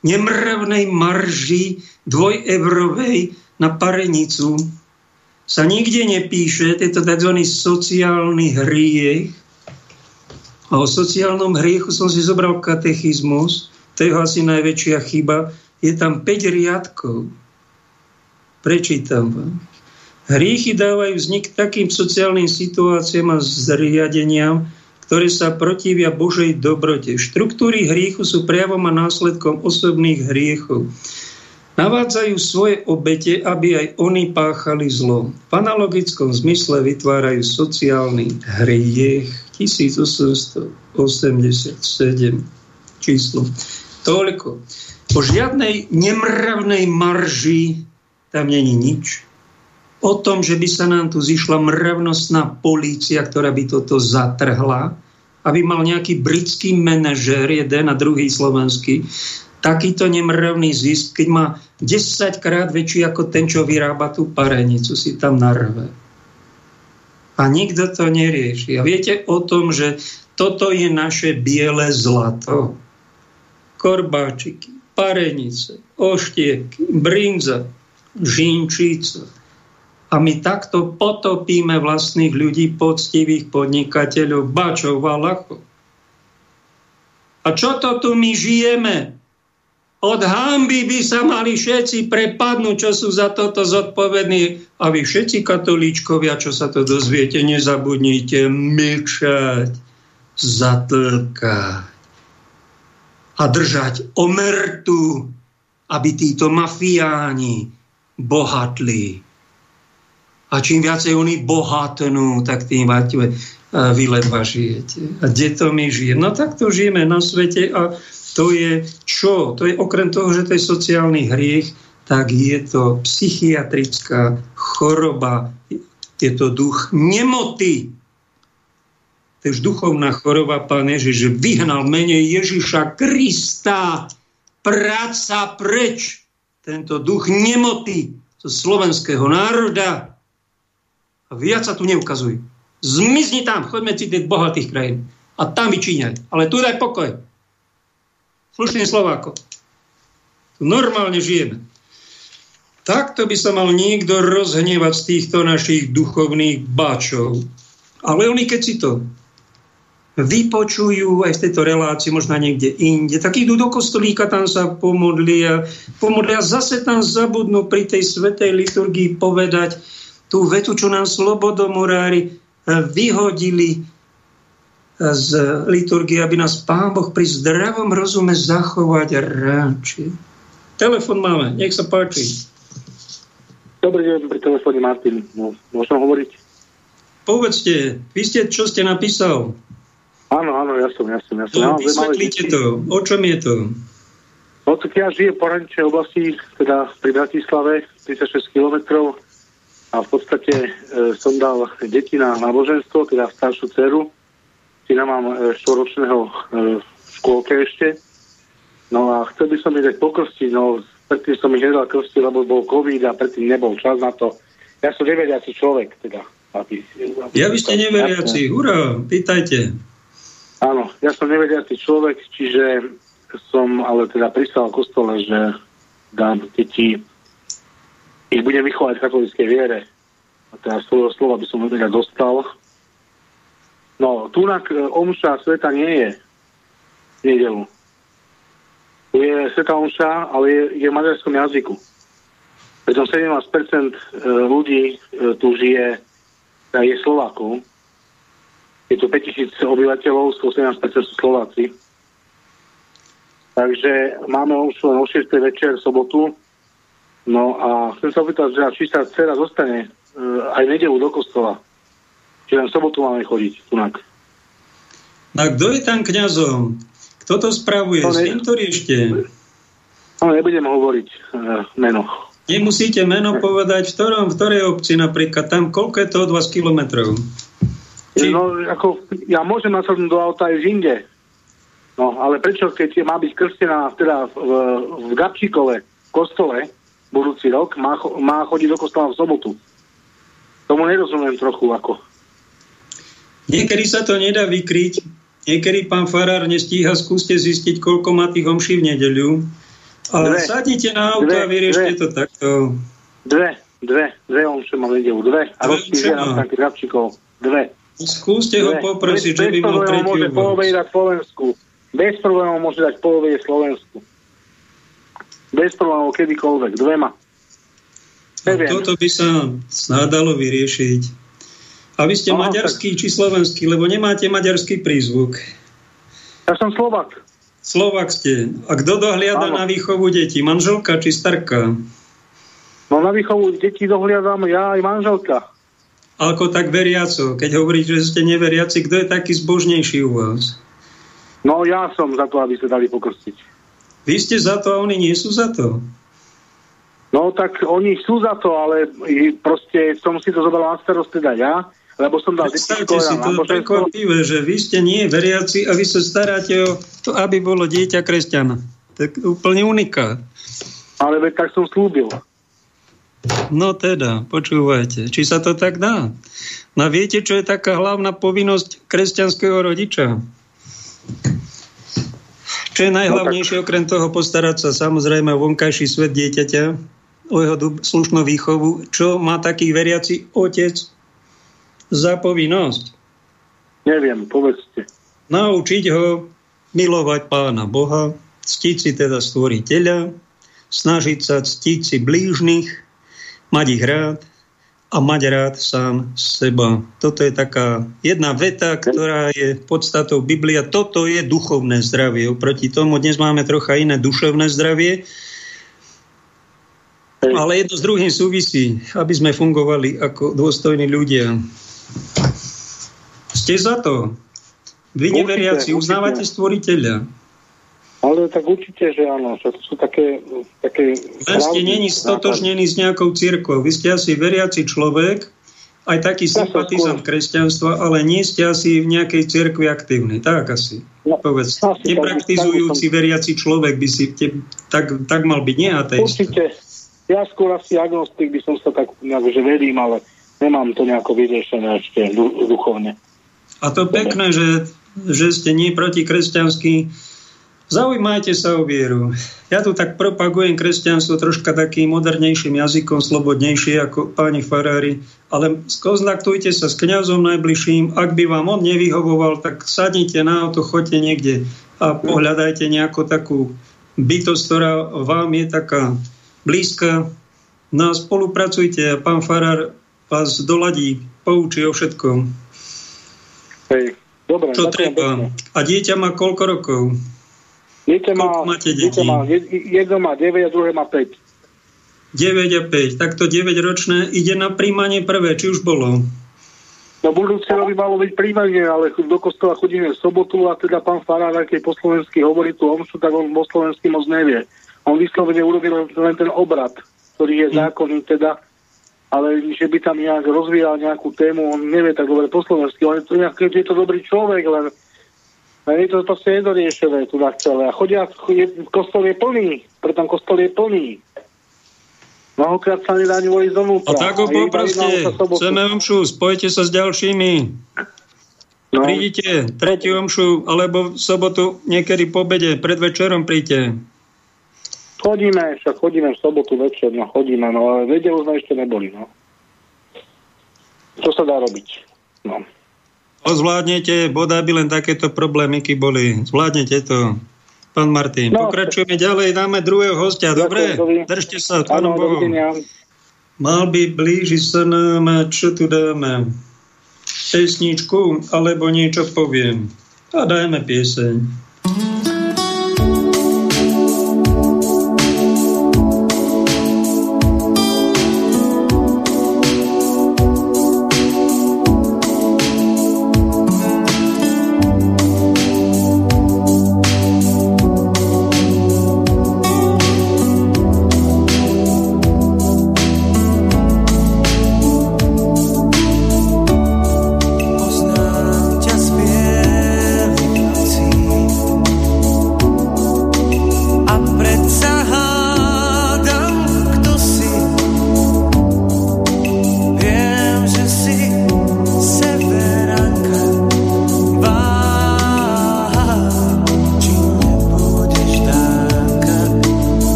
nemravnej marži dvojevrovej na parenicu. Sa nikde nepíše, to je to tzv. Sociálny hriech. A o sociálnom hriechu som si zobral katechizmus, to je asi najväčšia chyba. Je tam päť riadkov. Prečítam vám. Hriechy dávajú vznik takým sociálnym situáciám a zriadeniam, ktoré sa protivia Božej dobrote. Štruktúry hriechu sú prejavom a následkom osobných hriechov. Navádzajú svoje obete, aby aj oni páchali zlo. V analogickom zmysle vytvárajú sociálny hriech. tisíc osemsto osemdesiatsedem číslo. Toľko. Po žiadnej nemravnej marži tam není nič. O tom, že by sa nám tu zišla mravnostná polícia, ktorá by toto zatrhla, aby mal nejaký britský manažér, jeden a druhý slovenský, takýto nemravný zisk, keď má desaťkrát väčší ako ten, čo vyrába tú parenicu, si tam narve. A nikto to nerieši. A viete o tom, že toto je naše biele zlato. Korbáčiky, parenice, oštiepky, brinza, žinčíca. A my takto potopíme vlastných ľudí, poctivých podnikateľov, bačov a lachov. A čo to tu my žijeme? Od hanby by sa mali všetci prepadnúť, čo sú za toto zodpovední. A vy všetci katolíčkovia, čo sa to dozviete, nezabudnite mlčať, zatlkať a držať omertu, aby títo mafiáni bohatli. A čím viacej oni bohatnú, tak tým vy ledva žijete. A kde to my žijeme? No tak to žijeme na svete a to je čo? To je okrem toho, že to je sociálny hriech, tak je to psychiatrická choroba. Je to duch nemoty. To je už duchovná choroba, Pán Ježiš, že vyhnal mene Ježiša Krista. Práca preč. Tento duch nemoty zo slovenského národa. A viac sa tu neukazuj. Zmizni tam, choďme si tých bohatých krajín. A tam vyčíňaj. Ale tu daj pokoj. Slušným Slovákom. Tu normálne žijeme. Takto by sa mal niekto rozhnevať z týchto našich duchovných báčov. Ale oni, keď si to vypočujú aj v tejto relácii, možno niekde inde, tak idú do kostolíka, tam sa pomodlia. Pomodlia, zase tam zabudnú pri tej svätej liturgii povedať tú vetu, čo nám slobodomorári vyhodili z liturgie, aby nás Pán Boh pri zdravom rozume zachovať ráči. Telefón máme, nech sa páči. Dobrý deň, pri telefóne Martin. Môžem hovoriť? Povedzte, vy ste, čo ste napísal? Áno, áno, ja som, ja som. Ja som. No, vysvetlíte to, o čom je to? No, tak ja žijem v pohraničnej oblasti, teda pri Bratislave, tridsaťšesť kilometrov. A v podstate e, som dal deti na náboženstvo, teda staršiu dceru. Syna mám e, štvoročného e, v škôlke ešte. No a chcel by som ich dať pokrstiť, no predtým som ich nedal krstiť, lebo bol COVID a predtým nebol čas na to. Ja som neveriaci človek, teda. Aby, aby ja by ste neveriaci, hurá, pýtajte. Áno, ja som neveriaci človek, čiže som ale teda pristal v kostole, že dám deti, ich budem vychovať v katolíckej viere. A teda svojho slova by som ho teda dostal. No, túnak omša sveta nie je v nedeľu. je svätá omša, ale je, je v maďarskom jazyku. Preto sedemnásť percent ľudí tu žije, je Slovákov. Je tu päťtisíc obyvateľov, sedemnásť percent sú Slováci. Takže máme omšu len o šiestej večer v sobotu. No a chcem sa opýtať, že či sa dcera zostane aj nedeľu do kostola. Či len v sobotu máme chodiť tunak. A kto je tam kňazom? Kto to spravuje? No, ne... S kým to riešte? No, nebudem hovoriť e, meno. Nemusíte meno ne. povedať, v, ktorom, v ktorej obci napríklad, tam koľko je to od vás kilometrov? Či... No, ako, ja môžem nasadnúť do auta aj v Žinde. No, ale prečo, keď má byť krstená teda v, v Gabčíkove, v kostole, budúci rok, má, má chodiť do kostola v sobotu? Tomu nerozumiem trochu, ako. Niekedy sa to nedá vykryť. Niekedy pán farár nestíha, skúste zistiť, koľko má tých omší v nedeľu. Ale dve. Sadnite na auto dve, a vyriešte dve. to takto. Dve, dve, dve omše má v nedeľu, dve. A rozšíže nám taký Rabčíkov, dve. Skúste dve. ho poprosiť, že by mal tretiu môže povedať Slovensku. Bez problémov môže dať polovie Slovensku. Bez problémov kedykoľvek, dvema. Neviem. Toto by sa snádalo vyriešiť. A vy ste no, maďarský tak. či slovenský, lebo nemáte maďarský prízvuk. Ja som Slovák. Slovák ste. A kto dohliada Áno. na výchovu detí? Manželka či starka? No na výchovu detí dohliadam ja aj manželka. Ako tak veriaco? Keď hovoríte, že ste neveriaci, kto je taký zbožnejší u vás? No ja som za to, aby sa dali pokrstiť. Vy ste za to a oni nie sú za to? No tak oni sú za to, ale proste som si to zobral na starost teda ja, lebo som dal detičko. Predstavte si to prekopivé, že vy ste nie veriaci a vy sa staráte o to, aby bolo dieťa kresťana. Tak úplne uniká. Ale tak som slúbil. No teda, počúvajte. Či sa to tak dá? No viete, čo je taká hlavná povinnosť kresťanského rodiča? Čo je najhlavnejšie, no, okrem toho postarať sa samozrejme o vonkajší svet dieťaťa, o jeho slušnú výchovu, čo má taký veriaci otec za povinnosť? Neviem, povedzte. Naučiť ho milovať Pána Boha, ctiť si teda stvoriteľa, snažiť sa ctiť si blížnych, mať ich rád a mať rád sám seba. Toto je taká jedna veta, ktorá je podstatou Biblia. Toto je duchovné zdravie. Oproti tomu dnes máme trocha iné duševné zdravie, ale jedno s druhým súvisí, aby sme fungovali ako dôstojní ľudia. Ste za to? Vy neveriaci, uznávate stvoriteľa? Ale tak určite, že áno. Že to sú také... také Len ste není stotožnení s nejakou cirkvou. Vy ste asi veriaci človek, aj taký sympatizant kresťanstva, ale nie ste asi v nejakej cirkvi aktívni. Tak asi. No, Povedz. Asi, Nepraktizujúci tak, veriaci človek by si... Te, tak, tak mal byť, nie ateista. Určite. Ja skôr asi agnostik by som sa tak nejak, že verím, ale nemám to nejako vyriešené ešte duchovne. A to pekné, že, že ste nie protikresťanskí. Zaujímajte sa o vieru. Ja tu tak propagujem kresťanstvo troška takým modernejším jazykom, slobodnejšie ako páni farári, ale skontaktujte sa s kňazom najbližším. Ak by vám on nevyhovoval, tak sadnite na auto, choďte niekde a pohľadajte nejakú takú bytosť, ktorá vám je taká blízka. No a spolupracujte a pán farár vás doladí, poučí o všetkom. Hej, dobre, čo treba. A dieťa má koľko rokov? Dieťa má, dieťa má, jedno má deväť, druhé má päť. deväť a päť. Takto deväťročné ide na príjmanie prvé, či už bolo? No budúce by malo byť príjmanie, ale do kostola chodíme v sobotu a teda pán farár, keď po slovensky hovorí tú omšu, tak on po slovensky moc nevie. On vyslovene urobil len ten obrad, ktorý je zákonný teda, ale že by tam nejak rozvíjal nejakú tému, on nevie tak dobre po slovensky. On je to, nejak, je to dobrý človek, len a je to proste nedoriešené tu na celé. A chodia, chodia, kostol je plný, preto kostol je plný. Mnohokrát sa nedá ani voliť zonútra. A tak ho poproste, chceme omšu, spojite sa s ďalšími. No. Prídite, tretiu omšu, alebo v sobotu niekedy po obede, pred večerom príďte. Chodíme, však chodíme v sobotu večer, no chodíme, no ale v nedeľu sme ešte neboli, no. Čo sa dá robiť, no. Zvládnete, bodaj by len takéto problémy boli. Zvládnete to. Pán Martin, no, pokračujeme ďalej, dáme druhého hostia. Dobre, držte sa. Áno, dovidenia. Mal by blížiť sa nám, čo tu dáme. Pesničku, alebo niečo poviem. A dajme pieseň.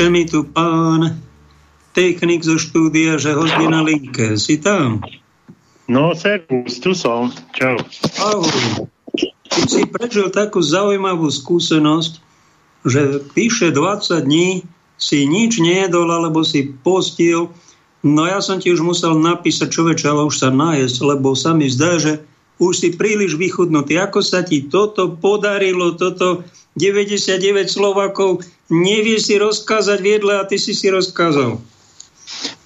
píše mi tu pán technik zo štúdia, že ho zde na linke. Si tam? No, servus, tu som. Čau. Ahoj. Ty si prežil takú zaujímavú skúsenosť, že píše dvadsať dní si nič nejedol, alebo si postil. No ja som ti už musel napísať, človeče, ale už sa najesť, lebo sa mi zdá, že už si príliš vychudnutý. Ako sa ti toto podarilo, toto deväťdesiatdeväť Slovákov nevie si rozkázať v jedle a ty si si rozkázal?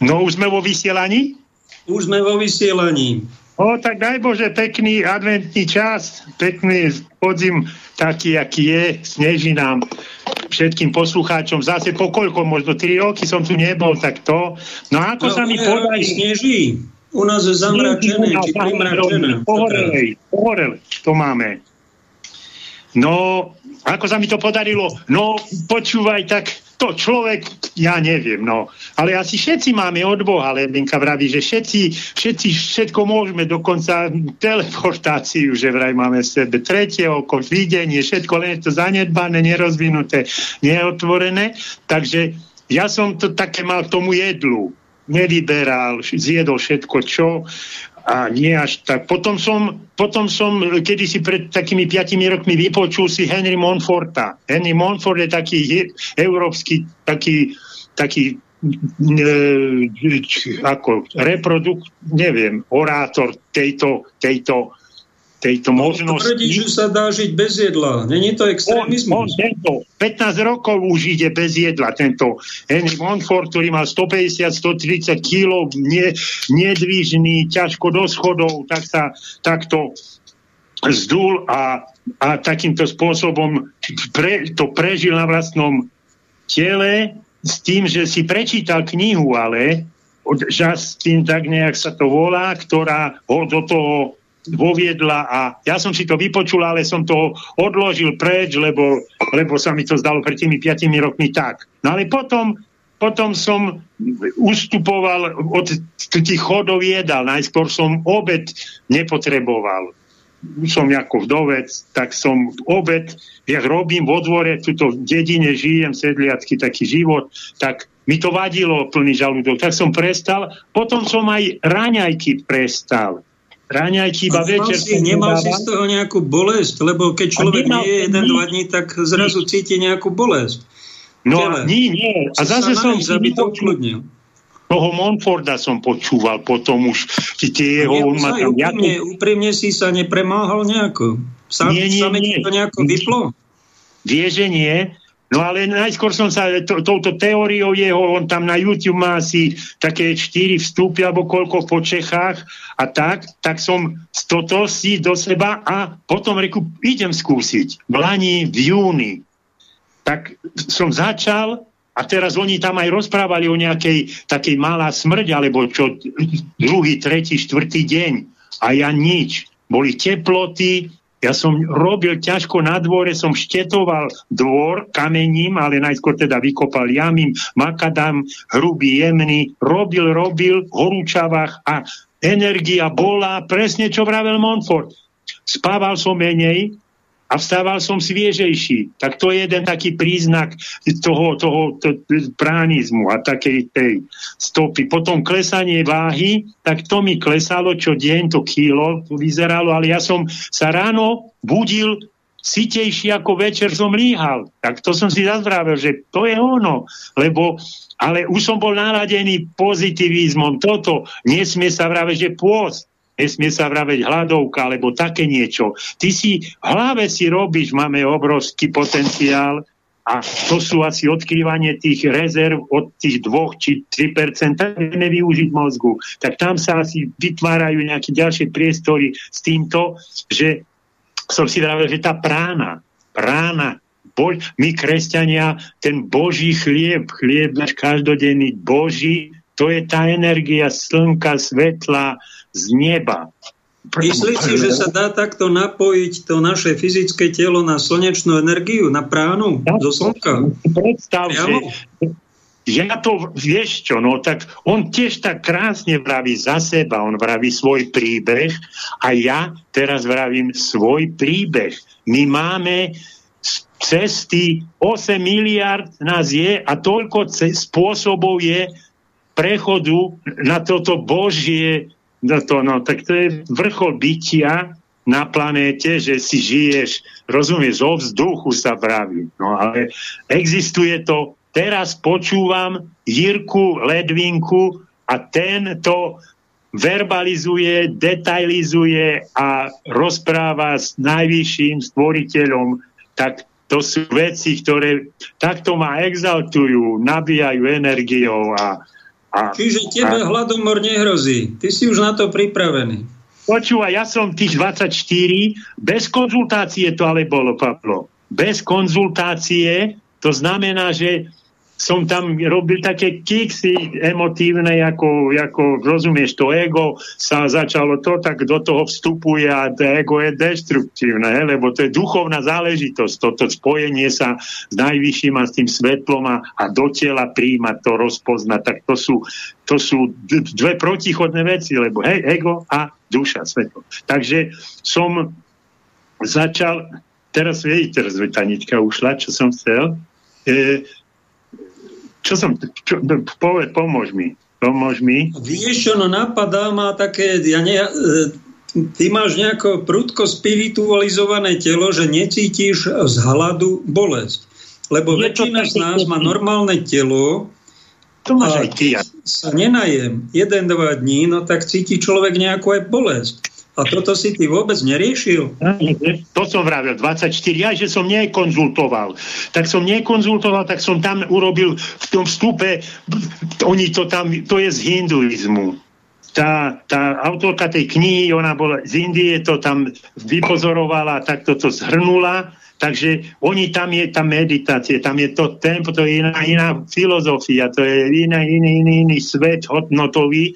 No už sme vo vysielaní? Už sme vo vysielaní. O, tak daj Bože, pekný adventný čas, pekný podzim, taký, aký je, sneží nám všetkým poslucháčom. Zase pokoľko, možno tri roky som tu nebol, tak to. No ako no, sa mi podarí... Sneží. U nás je zamračené, či primračené. Pohorelej, pohorelej, to máme. No, ako sa mi to podarilo? No, počúvaj, tak to človek, ja neviem, no. Ale asi všetci máme od Boha, Ledvinka vraví, že všetci, všetci všetko môžeme, dokonca teleportáciu, že vraj máme v sebe tretie oko, videnie, všetko, len je to zanedbané, nerozvinuté, neotvorené. Takže ja som to také mal k tomu jedlu. Nevyberal, zjedol všetko, čo a nie až tak. Potom som, potom som kedysi pred takými piatimi rokmi vypočul si Henry Monforta. Henry Monfort je taký európsky taký, taký e, ako reprodukt, neviem, orátor tejto, tejto, tejto možnosti. Tvrdí, že sa dá žiť bez jedla. Není to extrémizmus? On, on tento, pätnásť rokov už ide bez jedla, tento Henry Monfort, ktorý mal stopäťdesiat až stotridsať kilogramov, nie, nedvížný, ťažko do schodov, tak sa takto zdul a, a takýmto spôsobom pre, to prežil na vlastnom tele s tým, že si prečítal knihu, ale Justin, tak nejak sa to volá, ktorá ho do toho voviedla a ja som si to vypočul, ale som to odložil preč, lebo, lebo sa mi to zdalo pred tými piatimi rokmi tak. No ale potom, potom som ustupoval od tých chodov jedal. Najskôr som obed nepotreboval. Som ako vdovec, tak som obed, ja robím vo dvore, tuto v dedine žijem, sedliacky taký život, tak mi to vadilo plný žalúdok. Tak som prestal. Potom som aj raňajky prestal. Ráňajky iba večer. Si, nemal si z toho nejakú bolesť, lebo keď človek nie je jeden, dva dní, tak zrazu nie. Cíti nejakú bolesť. No a nie, nie. A zase som si vypočul. Toho Monforda som počúval potom už. Tie jeho, on ma tam úprimne, úprimne si sa nepremáhal nejako. Sám, nie, nie, same nie. To nejako vyplo? Vie, že nie. No ale najskôr som sa to, touto teóriou jeho, on tam na YouTube má asi také štyri vstupy alebo koľko po Čechách a tak, tak som toto si do seba a potom reku, idem skúsiť. V lani, v júni. Tak som začal a teraz oni tam aj rozprávali o nejakej takej malá smrť alebo čo druhý, tretí, štvrtý deň a ja nič. Boli teploty. Ja som robil ťažko na dvore, som štetoval dvor kamením, ale najskôr teda vykopal jamím, makadám, hrubý, jemný, robil, robil v horúčavách a energia bola presne, čo vravel Monfort. Spával som menej a vstával som sviežejší. Tak to je jeden taký príznak toho, toho to, pránizmu a takej tej stopy. Potom klesanie váhy, tak to mi klesalo, čo deň to kilo vyzeralo, ale ja som sa ráno budil sitejší ako večer som líhal. Tak to som si zazvravil, že to je ono, lebo ale už som bol naladený pozitivizmom. Toto nesmie sa vraviť, že pôst. Nesmie sa vraveť hladovka, alebo také niečo. Ty si, v hlave si robíš, máme obrovský potenciál a to sú asi odkrývanie tých rezerv od tých dvoch či tri percentá nevyužiť mozgu. Tak tam sa asi vytvárajú nejaké ďalšie priestory s týmto, že som si vravel, že tá prána, prána, bož, my kresťania, ten Boží chlieb, chlieb náš každodenný Boží, to je tá energia slnka, svetla, z neba. Myslíš si, že sa dá takto napojiť to naše fyzické telo na slnečnú energiu, na pránu, ja, zo slnka? Predstav si, ja to, vieš čo, no tak on tiež tak krásne vraví za seba, on vraví svoj príbeh a ja teraz vravím svoj príbeh. My máme cesty, osem miliárd nás je a toľko spôsobov je prechodu na toto Božie, na to, no, tak to je vrchol bytia na planéte, že si žiješ, rozumieš, o vzduchu sa praví. No ale existuje to, teraz počúvam Jirku Ledvinku a ten to verbalizuje, detailizuje a rozpráva s najvyšším stvoriteľom, tak to sú veci, ktoré takto ma exaltujú, nabíjajú energiou. A, a, Čiže tebe a... hladomor nehrozí. Ty si už na to pripravený. Počúva, ja som tých dvadsaťštyri, bez konzultácie to ale bolo, Pavlo. Bez konzultácie, to znamená, že som tam robil také kiksy emotívne, ako, ako rozumieš, to ego sa začalo to, tak do toho vstupuje a to ego je deštruktívne, he? Lebo to je duchovná záležitosť, toto spojenie sa s najvyšším a s tým svetlom a, a do tela príjmať to, rozpoznať, tak to sú, to sú dve protichodné veci, lebo hej, ego a duša, svetlo. Takže som začal, teraz vidíte, teraz Tanička ušla, čo som chcel, e, Čo som, čo, poved, pomôž mi, pomôž mi. Vieš, čo no napadá, má také, ja ne, ty máš nejako prudko spiritualizované telo, že necítiš z hladu bolesť. Lebo je väčšina z nás má normálne telo, to máš aj ty, ja. Sa nenajem jeden, dva dní, no tak cíti človek nejakú aj bolesť. A toto si ty vôbec neriešil? To som vravil, dvadsaťštyri. Ja, že som nekonzultoval. Tak som nekonzultoval, tak som tam urobil v tom vstupe, oni to tam, to je z hinduizmu. Tá, tá autorka tej knihy, ona bola z Indie, to tam vypozorovala, tak toto zhrnula. Takže oni tam je tá meditácia, tam je to tempo, to je iná, iná filozofia, to je iná, iný, iný, iný svet hodnotový.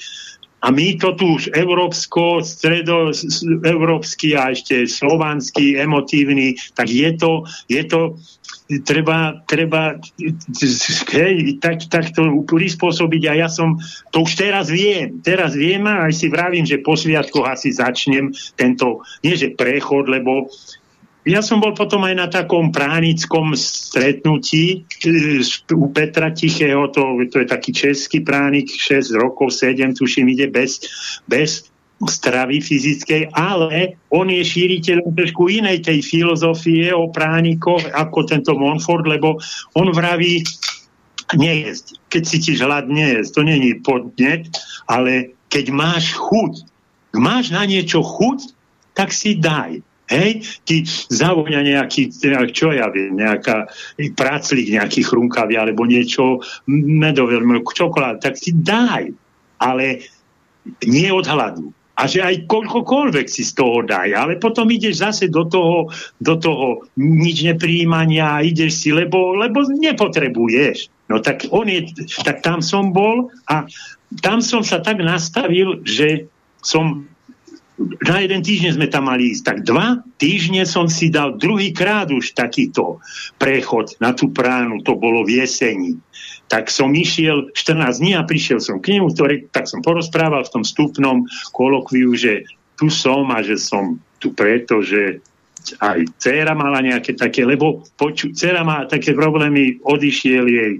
A my to tu už európsko, stredoeurópsky a ešte slovanský, emotívny, tak je to, je to treba, treba hej, tak, tak to prispôsobiť. A ja som, to už teraz viem, teraz viem a aj si vravím, že po sviatkoch asi začnem tento, nie že prechod, lebo ja som bol potom aj na takom pránickom stretnutí u Petra Tichého, to, to je taký český pránik, šesť rokov, sedem, tuším, ide bez, bez stravy fyzickej, ale on je šíriteľom trošku inej tej filozofie o pránikoch ako tento Monfort, lebo on vraví nejesť. Keď cítiš hlad, nejesť. To nie je podnet, ale keď máš chuť, máš na niečo chuť, tak si daj. Hej, ti zavoňa nejaký, čo ja viem, nejaká praclík, nejaký chrunkavý, alebo niečo medové, čokolád, tak si daj, ale nie od hladu. A že aj koľkokoľvek si z toho daj, ale potom ideš zase do toho, do toho nič neprijímania, ideš si, lebo, lebo nepotrebuješ. No tak on je, tak tam som bol a tam som sa tak nastavil, že som... Na jeden týždeň sme tam mali ísť, tak dva týždne som si dal druhýkrát už takýto prechod na tú pránu, to bolo v jeseni. Tak som išiel štrnásť dní a prišiel som k nemu, ktorý, tak som porozprával v tom vstupnom kolokviu, že tu som a že som tu preto, že aj dcera mala nejaké také, lebo poču, dcera má také problémy, odišiel jej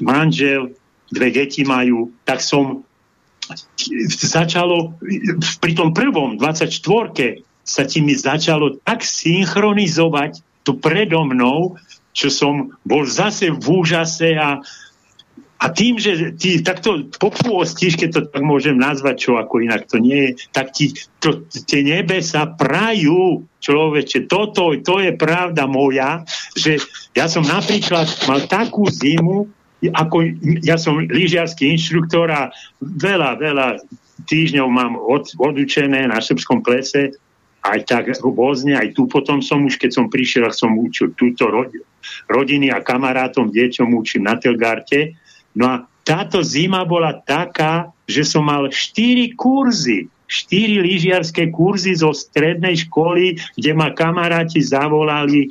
manžel, dve deti majú, tak som... začalo pri tom prvom dvadsaťštvorke sa ti mi začalo tak synchronizovať tu predo mnou, čo som bol zase v úžase a, a tým, že ti takto popôstiš, keď to tak môžem nazvať, čo ako inak to nie je, tak ti to, tie nebesa prajú, človeče, toto, to je pravda moja, že ja som napríklad mal takú zimu, ako, ja som lyžiarsky inštruktor a veľa, veľa týždňov mám od, odučené na Srbskom plese, aj tak rôzne, aj tu potom som už, keď som prišiel, som učil túto rodiny a kamarátom, deťom učím na Telgarte. No a táto zima bola taká, že som mal štyri kurzy, štyri lyžiarske kurzy zo strednej školy, kde ma kamaráti zavolali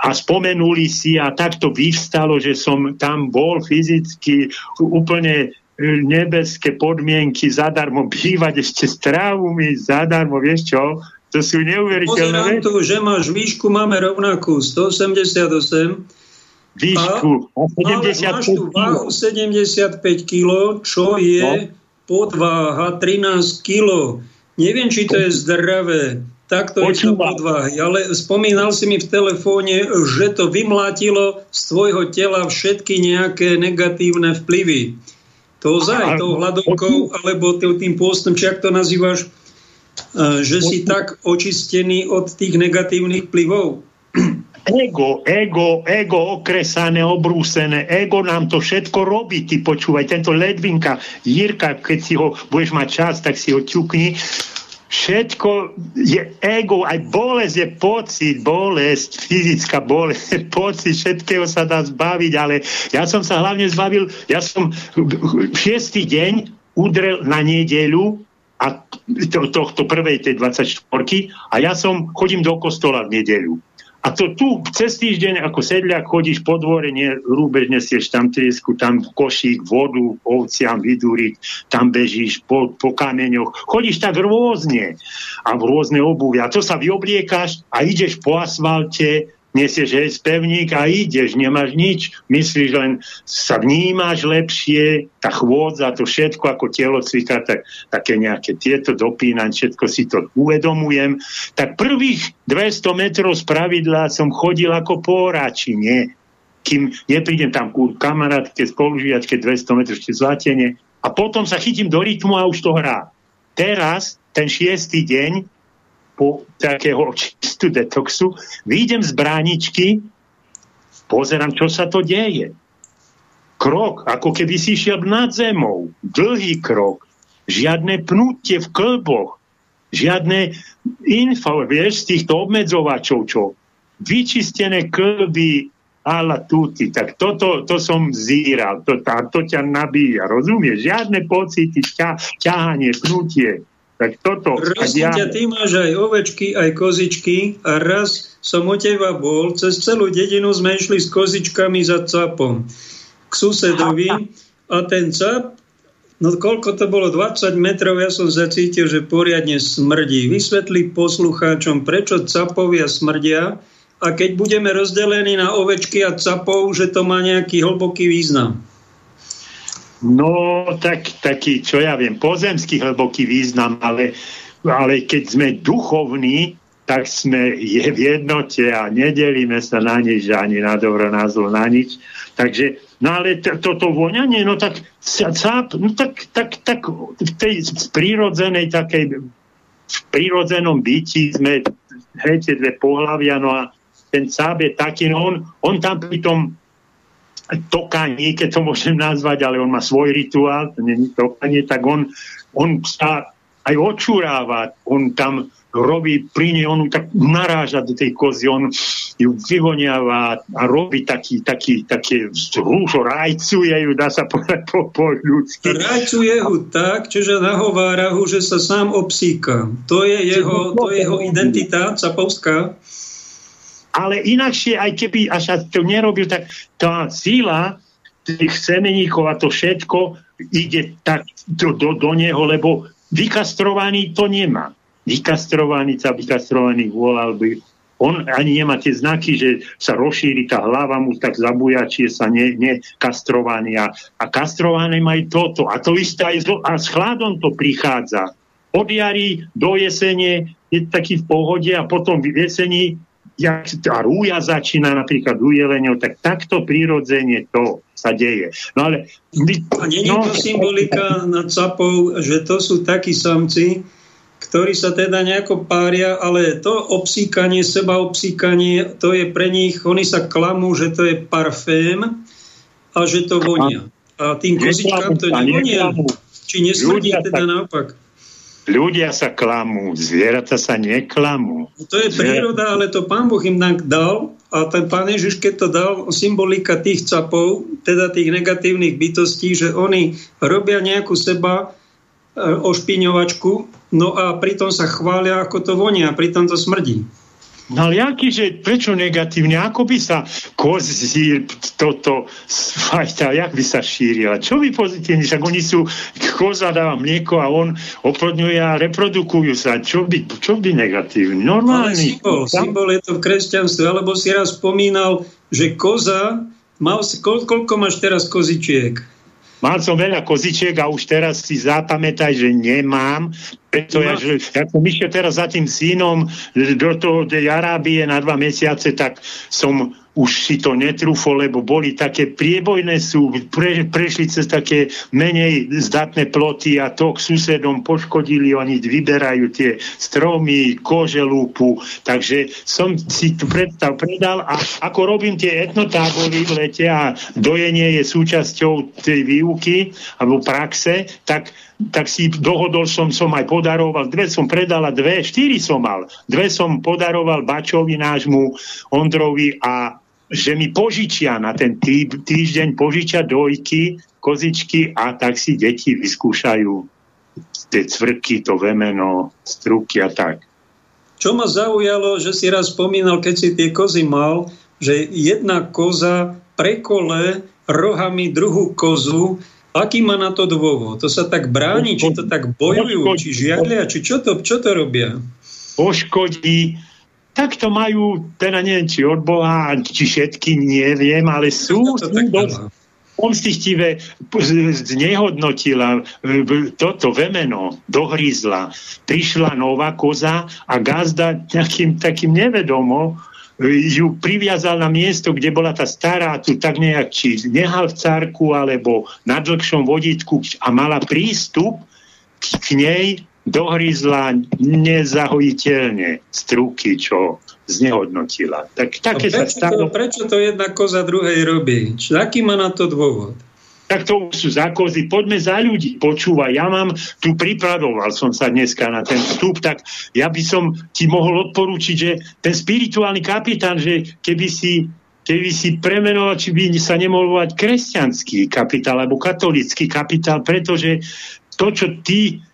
a spomenuli si a tak to vyvstalo, že som tam bol fyzicky úplne nebeské podmienky zadarmo bývať, ešte strávu mi zadarmo, vieš čo? To sú neuveriteľné. Pozerám tu, že máš výšku, máme rovnakú sto osemdesiatosem. Výšku a sedemdesiatpäť. Máš tu váhu sedemdesiatpäť kilogramov, čo je podváha trinásť kilogramov. Neviem, či to je zdravé. Takto je to podváhy. Ale spomínal si mi v telefóne, že to vymlátilo z tvojho tela všetky nejaké negatívne vplyvy. To zaj, tou hladovkou, alebo tým pôstom, či ak to nazývaš, že si tak očistený od tých negatívnych vplyvov. Ego, ego, ego okresané, obrúsené, ego nám to všetko robí, ty počúvaj, tento Ledvinka, Jirka, keď si ho budeš mať čas, tak si ho ťukni. Všetko je ego, aj bolesť je pocit, bolesť, fyzická bolesť, pocit, všetkého sa dá zbaviť, ale ja som sa hlavne zbavil, ja som šiestý deň udrel na nedeľu, a to, tohto prvej, tej dvadsaťštvorky, a ja som, chodím do kostola v nedeľu. A to tu cez týždeň ako sedľak chodíš po dvore, rúbež nesieš tam triesku, tam košík, vodu, ovciam, vidúrik, tam bežíš po, po kameňoch. Chodíš tak rôzne a v rôzne obuvia. A to sa vyobliekáš a ideš po asfalte, nesieš hej spevník a ideš, nemáš nič. Myslíš len, sa vnímaš lepšie, tá chôdza, to všetko ako telo cviká, tak, také nejaké tieto dopínam, všetko si to uvedomujem. Tak prvých dvesto metrov z pravidla som chodil ako po oráčine, kým neprídem tam ku kamarátke, spolužiačke, dvesto metrov ešte zlatene a potom sa chytím do rytmu a už to hrá. Teraz, ten šiestý deň po takého čistú detoxu, výjdem z bráničky, pozerám, čo sa to deje. Krok, ako keby si išiel nad zemou. Dlhý krok. Žiadne pnutie v klboch. Žiadne info, vieš, z týchto obmedzovačov, čo? Vyčistené klby a la tutti. Tak toto to som zíral. To, to ťa nabíja, rozumieš? Žiadne pocity, ťa, ťahanie, pnutie. Tak toto. Prosím ťa, ty máš aj ovečky, aj kozičky a raz som u teba bol, cez celú dedinu sme išli s kozičkami za capom k susedovi a ten cap, no koľko to bolo, dvadsať metrov, ja som zacítil, že poriadne smrdí. Vysvetli poslucháčom, prečo capovia smrdia a keď budeme rozdelení na ovečky a capov, že to má nejaký hlboký význam. No, tak, taký, čo ja viem, pozemský hlboký význam, ale, ale keď sme duchovní, tak sme je v jednote a nedelíme sa na nič, ani na dobro, na zlo, na nič. Takže, no ale t- toto voňanie, no tak, sáp, no tak, tak, tak v tej prírodzenej takej, v prírodzenom byti sme, hej, tie dve pohlavia, no a ten sáp je taký, no on, on tam pri tom tokanie, keď to môžem nazvať, ale on má svoj rituál, to není tokanie, tak on, on sa aj očuráva, on tam robí pri nej, on tak naráža do tej kozy, on ju vyvoniava a robí taký, taký, taký vzruš, rajcuje ju, dá sa povedať po, po ľudsky. Rajcuje ho tak, čiže nahovára ho, že sa sám obsíka. To je jeho, to je jeho identita capovská. Ale inakšie, aj keby až to nerobil, tak tá síla tých semeníkov a to všetko ide tak do, do, do neho, lebo vykastrovaný to nemá. Vykastrovaný sa, vykastrovaný volal by. On ani nemá tie znaky, že sa rozšíri tá hlava mu, tak zabujačie sa nekastrovaný. Ne a, a kastrovaný má aj toto. A to isté aj zlo, a s chladom to prichádza. Od jary do jesene je taký v pohode a potom v jeseni jak tá rúja začína napríklad u jeleňov, tak takto prirodzene to sa deje. No ale... A nie je to symbolika nad capou, že to sú takí samci, ktorí sa teda nejako pária, ale to obsíkanie, seba obsíkanie, to je pre nich, oni sa klamú, že to je parfém a že to vonia. A tým kozičkám to nevonia. Či nesmrdí teda naopak. Ľudia sa klamú, zvieratá sa neklamú. To je príroda, ale to Pán Boh im dal a ten Pán Ježiš, keď to dal, symbolika tých capov, teda tých negatívnych bytostí, že oni robia nejakú seba ošpiňovačku, no a pritom sa chvália, ako to vonia, pritom to smrdí. Ale jakýže, prečo negatívne? Ako by sa kozír, toto, fajta, jak by sa šírila? Čo by pozitívne? Však oni sú, koza dáva mlieko a on oplodňuje a reprodukujú sa. Čo by, čo by negatívne? Normálny. Symbol, symbol je to v kresťanstve, alebo si raz spomínal, že koza, mal, kol, koľko máš teraz kozičiek? Mal som veľa kozičiek a už teraz si zapamätaj, že nemám. Preto ja, že, ja som išiel teraz za tým synom do toho Arábie na dva mesiace, tak som už si to netrúfol, lebo boli také priebojné sú, pre, prešli cez také menej zdatné ploty a to k susedom poškodili, oni vyberajú tie stromy, koželúpu, takže som si tu predstav predal a ako robím tie etnotábory v lete a dojenie je súčasťou tej výuky alebo praxe, tak tak si dohodol som, som aj podaroval, dve som predal a dve, štyri som mal. Dve som podaroval Bačovi nášmu, Ondrovi a že mi požičia na ten tý, týždeň, požičia dojky, kozičky a tak si deti vyskúšajú tie cvrky, to vemeno, struky a tak. Čo ma zaujalo, že si raz spomínal, keď si tie kozy mal, že jedna koza prekole rohami druhú kozu. Aký má na to dôvod? To sa tak bráni? Či to tak bojujú? Či žialia? Či čo to, čo to robia? Poškodí. Tak to majú, teda neviem, či od Boha, či všetky, neviem, ale sú to tak pomstichtivé, znehodnotila toto vemeno, dohrízla. Prišla nová koza a gazda nejakým takým nevedomom ju priviazal na miesto, kde bola tá stará, tu tak nejak či nehal v cárku, alebo na dlhšom vodítku a mala prístup k nej, dohryzla nezahojiteľne struky, čo znehodnotila. Tak, také prečo, sa stalo... to, prečo to jedna koza druhej robí? Aký má na to dôvod? Tak to sú za kozy, poďme za ľudí, počúvaj, ja mám, tu pripravoval som sa dneska na ten vstup, tak ja by som ti mohol odporúčiť, že ten spirituálny kapitán, že keby si, keby si premenoval, či by sa nemohol volať kresťanský kapitál, alebo katolícky kapitál, pretože to, čo ty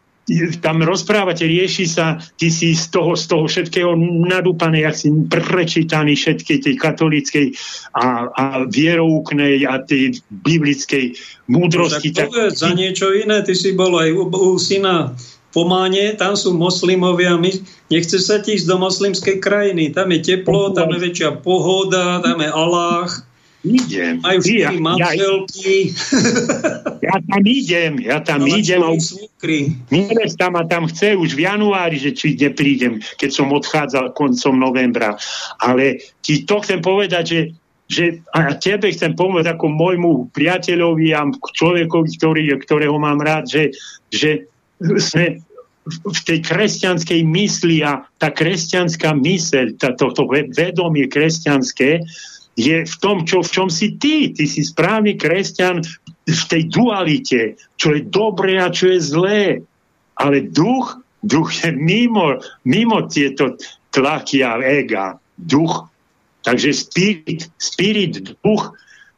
tam rozprávate, rieši sa, ty si z toho, z toho všetkého nadúpaný, jak si prečítaný všetkej tej katolíckej a, a vierouknej a tej biblickej múdrosti. No, tak povedz za niečo iné, ty si bol aj u, u syna Pománe, tam sú moslimovia, my, nechce sa ti ísť do moslimskej krajiny, tam je teplo, tam je väčšia pohoda, tam je Allah. Idem. Majú štyri manželky. Ja tam idem, ja tam no, idem. A už nevesta ma tam chce už v januári, že či neprídem, keď som odchádzal koncom novembra. Ale ti to chcem povedať, že, že a tebe chcem pomôcť ako môjmu priateľovi a človekovi, ktorý, ktorého mám rád, že, že sme v tej kresťanskej mysli a tá kresťanská myseľ, toto vedomie kresťanské, je v tom, čo, v čom si ty. Ty si správny kresťan v tej dualite, čo je dobré a čo je zlé. Ale duch, duch je mimo, mimo tieto tlaky a ega. Duch, takže spirit, spirit, duch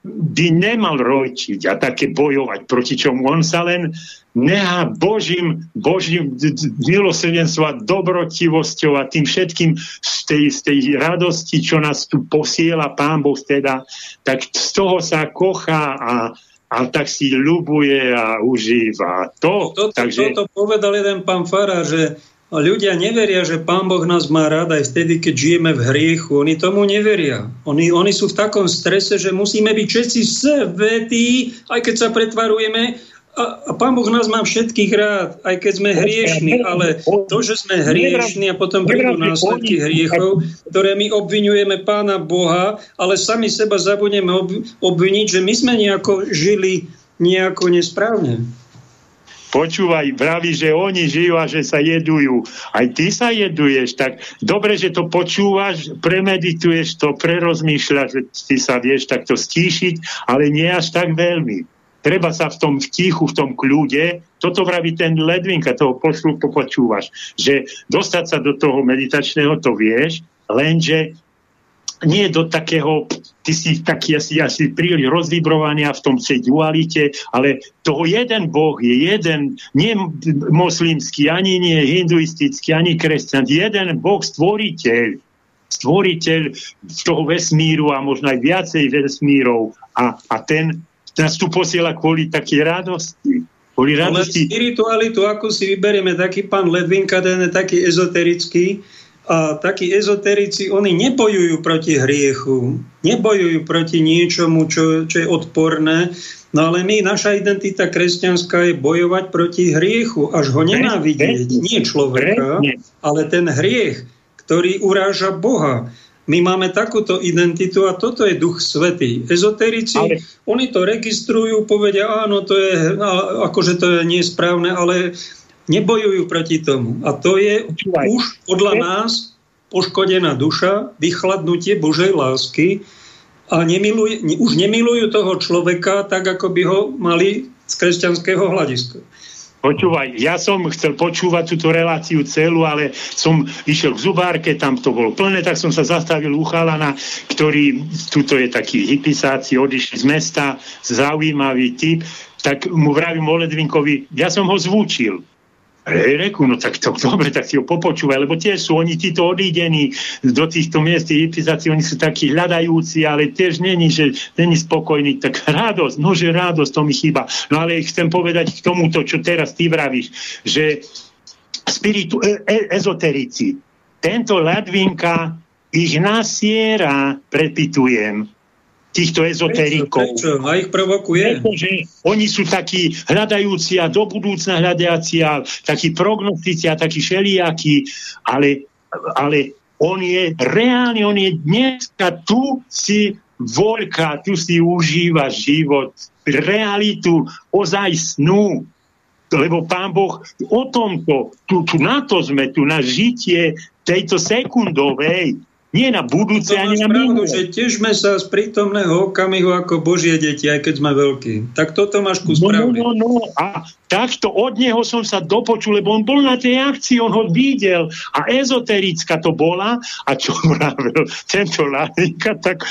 by nemal rojčiť a také bojovať, proti čomu on sa len nechá Božím, Božím milosrdenstvom a dobrotivosťou a tým všetkým z tej, z tej radosti, čo nás tu posiela Pán Boh teda, tak z toho sa kochá a, a tak si ľubuje a užíva. To, toto, takže... toto povedal jeden pán farár, že ľudia neveria, že Pán Boh nás má rád aj vtedy, keď žijeme v hriechu. Oni tomu neveria. Oni, oni sú v takom strese, že musíme byť všetci svätí, aj keď sa pretvarujeme. A, a Pán Boh nás má všetkých rád, aj keď sme hriešni, ale to, že sme hriešni a potom prídu následky hriechov, ktoré my obviňujeme Pána Boha, ale sami seba zabudneme obviniť, že my sme nejako žili nejako nesprávne. Počúvaj, vraví, že oni žijú a že sa jedujú. Aj ty sa jeduješ, tak dobre, že to počúvaš, premedituješ to, prerozmýšľaš, že ty sa vieš takto stíšiť, ale nie až tak veľmi. Treba sa v tom vtichu, v tom kľude, toto vraví ten Ledvinka, toho pošlu, to počúvaš, že dostať sa do toho meditačného, to vieš, lenže nie do takého, ty si taký asi, asi príliš rozvibrovania v tom tej dualite, ale toho jeden Boh je jeden, nie moslimský, ani nie hinduistický, ani kresťan, jeden Boh stvoriteľ, stvoriteľ z toho vesmíru a možno aj viacej vesmírov a, a ten nás tu posiela kvôli takej radosti. Kvôli radosti. Ale spiritualitu, ako si vyberieme, taký pán Ledvinka, ten je taký ezoterický a takí ezoterici, oni nebojujú proti hriechu, nebojujú proti niečomu, čo, čo je odporné, no ale my, naša identita kresťanská je bojovať proti hriechu, až ho nenávidieť, nie človeka, ale ten hriech, ktorý uráža Boha. My máme takúto identitu a toto je Duch Svätý. Ezoterici, ale... oni to registrujú, povedia, áno, to je, akože to je nesprávne, ale nebojujú proti tomu. A to je už podľa nás poškodená duša, vychladnutie Božej lásky a nemiluje, už nemilujú toho človeka tak, ako by ho mali z kresťanského hľadiska. Počúvaj, ja som chcel počúvať túto reláciu celú, ale som išiel k zubárke, tam to bolo plné, tak som sa zastavil u chalana, ktorý, tuto je taký hipisáci, odišli z mesta, zaujímavý typ, tak mu vravím o Ledvinkovi, ja som ho zvúčil. Reku, no tak to dobre, tak si ho popočúvaj, lebo tiež sú oni títo odídení do týchto miest, tí hypizáci, oni sú takí hľadajúci, ale tiež není, že není spokojný, tak radosť, nože radosť, to mi chýba. No ale chcem povedať k tomuto, čo teraz ty vravíš, že spiritu, e, e, ezoterici, tento Ledvinka ich nasiera, prepitujem, týchto ezoterikov. Prečo? A ich provokuje? Pretože oni sú takí hľadajúci a do budúcna hľadajúci a takí prognostici a takí šelijakí, ale, ale on je reálne, on je dneska, tu si voľka, tu si užíva život, realitu, ozaj snú, lebo Pán Boh o tomto, tu, tu na to sme, tu na žitie tejto sekundovej, nie na budúce, ani na minulé. Že tiežme sa z prítomného okamihu ako Božie deti, aj keď sme veľkí. Tak toto máš ku správne. No, no, no. A takto od neho som sa dopočul, lebo on bol na tej akcii, on ho videl. A ezoterická to bola. A čo vravil tento Ladinka, tak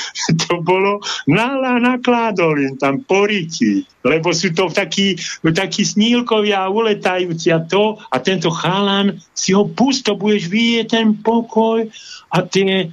to bolo na, na Kládovin, tam poriti. Lebo sú to takí, takí snílkovia a uletajúci a to. A tento chalan, si ho pusto budeš vidieť, ten pokoj a tie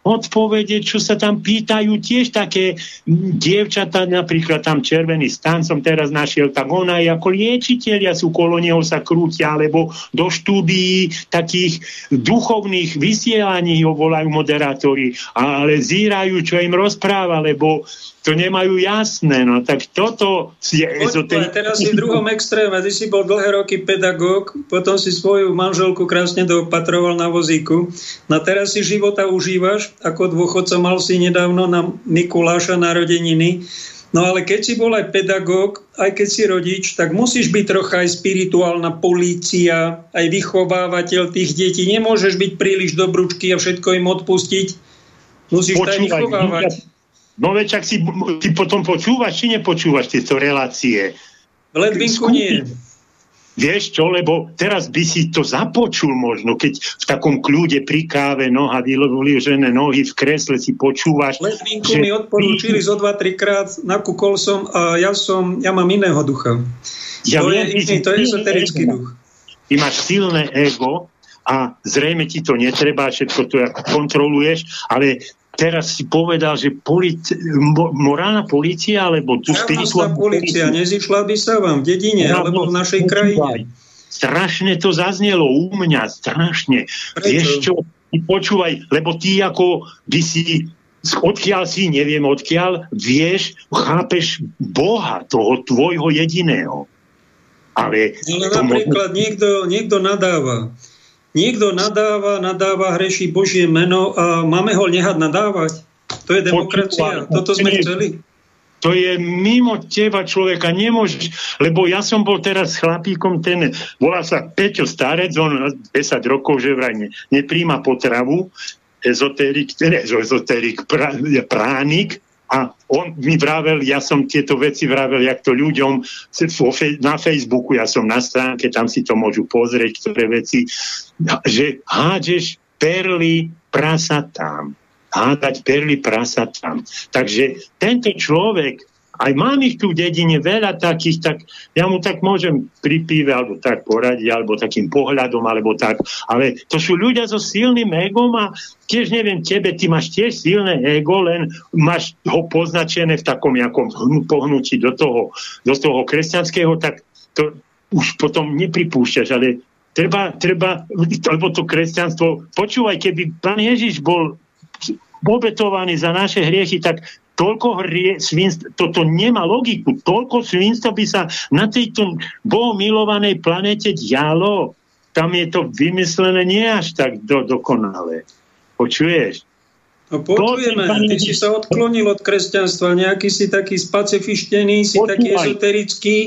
odpovede, čo sa tam pýtajú, tiež také dievčatá, napríklad tam červený stan som teraz našiel, tak ona je ako liečiteľia, sú kolo neho sa krútia, alebo do štúdií takých duchovných vysielaní ho volajú moderátori, ale zírajú, čo im rozpráva, lebo to nemajú jasné, no tak toto je ezoterické. Teraz si v druhom extréme, ty si bol dlhé roky pedagóg, potom si svoju manželku krásne doopatroval na vozíku, na teraz si života užívaš, ako dôchodca, mal si nedávno na Mikuláša narodeniny. No ale keď si bol aj pedagóg, aj keď si rodič, tak musíš byť trocha aj spirituálna polícia, aj vychovávateľ tých detí. Nemôžeš byť príliš dobrúčky a všetko im odpustiť. Musíš to aj vychovávať. No veď, ak si ty potom počúvaš, či nepočúvaš tieto relácie? V Ledvinku nie. Vieš čo, lebo teraz by si to započul možno, keď v takom kľude pri káve noha, vyložené nohy v kresle si počúvaš. Ledvinku mi odporúčili zo dva, trikrát, nakúkol som a ja som, ja mám iného ducha. Ja to, viem, je, iný, to je ezoterický ego. Duch. Ty máš silné ego a zrejme ti to netreba, všetko to kontroluješ, ale teraz si povedal, že politi- morálna polícia, alebo tu spirituálna polícia. Nezišla by sa vám v dedine, Pravno, alebo v našej krajine. Strašne to zaznelo u mňa, strašne. Prečo? Vieš čo, počúvaj, lebo ty ako by si, odkiaľ si, neviem odkiaľ, vieš, chápeš Boha, toho tvojho jediného. Ale, Ale napríklad možno... niekto, niekto nadáva. Niekto nadáva, nadáva, hreší Božie meno a máme ho nehať nadávať. To je demokracia. Toto sme chceli. To je mimo teba človeka. Nemôžeš, lebo ja som bol teraz s chlapíkom, ten volá sa Peťo Starec, on desať rokov, že vraj ne, nepríjma potravu, ezoterik, ezoterik, prá, pránik. A on mi vravel, ja som tieto veci vravel, jak to ľuďom na Facebooku, ja som na stránke, tam si to môžu pozrieť, ktoré veci, že hádžeš perly prasatám. Hádať perly prasatám. Takže tento človek Aj mám ich tu v dedine veľa takých, tak ja mu tak môžem pri píve, alebo tak poradiť, alebo takým pohľadom, alebo tak. Ale to sú ľudia so silným egom a tiež neviem tebe, ty máš tiež silné ego, len máš ho poznačené v takom jakom pohnutí do toho, do toho kresťanského, tak to už potom nepripúšťaš, ale treba, treba, alebo to kresťanstvo, počúvaj, keby pán Ježiš bol obetovaný za naše hriechy, tak toľko hrie, svinstva, toto nemá logiku, toľko svinstva by sa na tejto bohomilovanej planete dialo. Tam je to vymyslené nie až tak do, dokonalé. Počuješ? No počujeme, ty si sa odklonil od kresťanstva, nejaký si taký spacifištený, si počúvaj. Taký ezoterický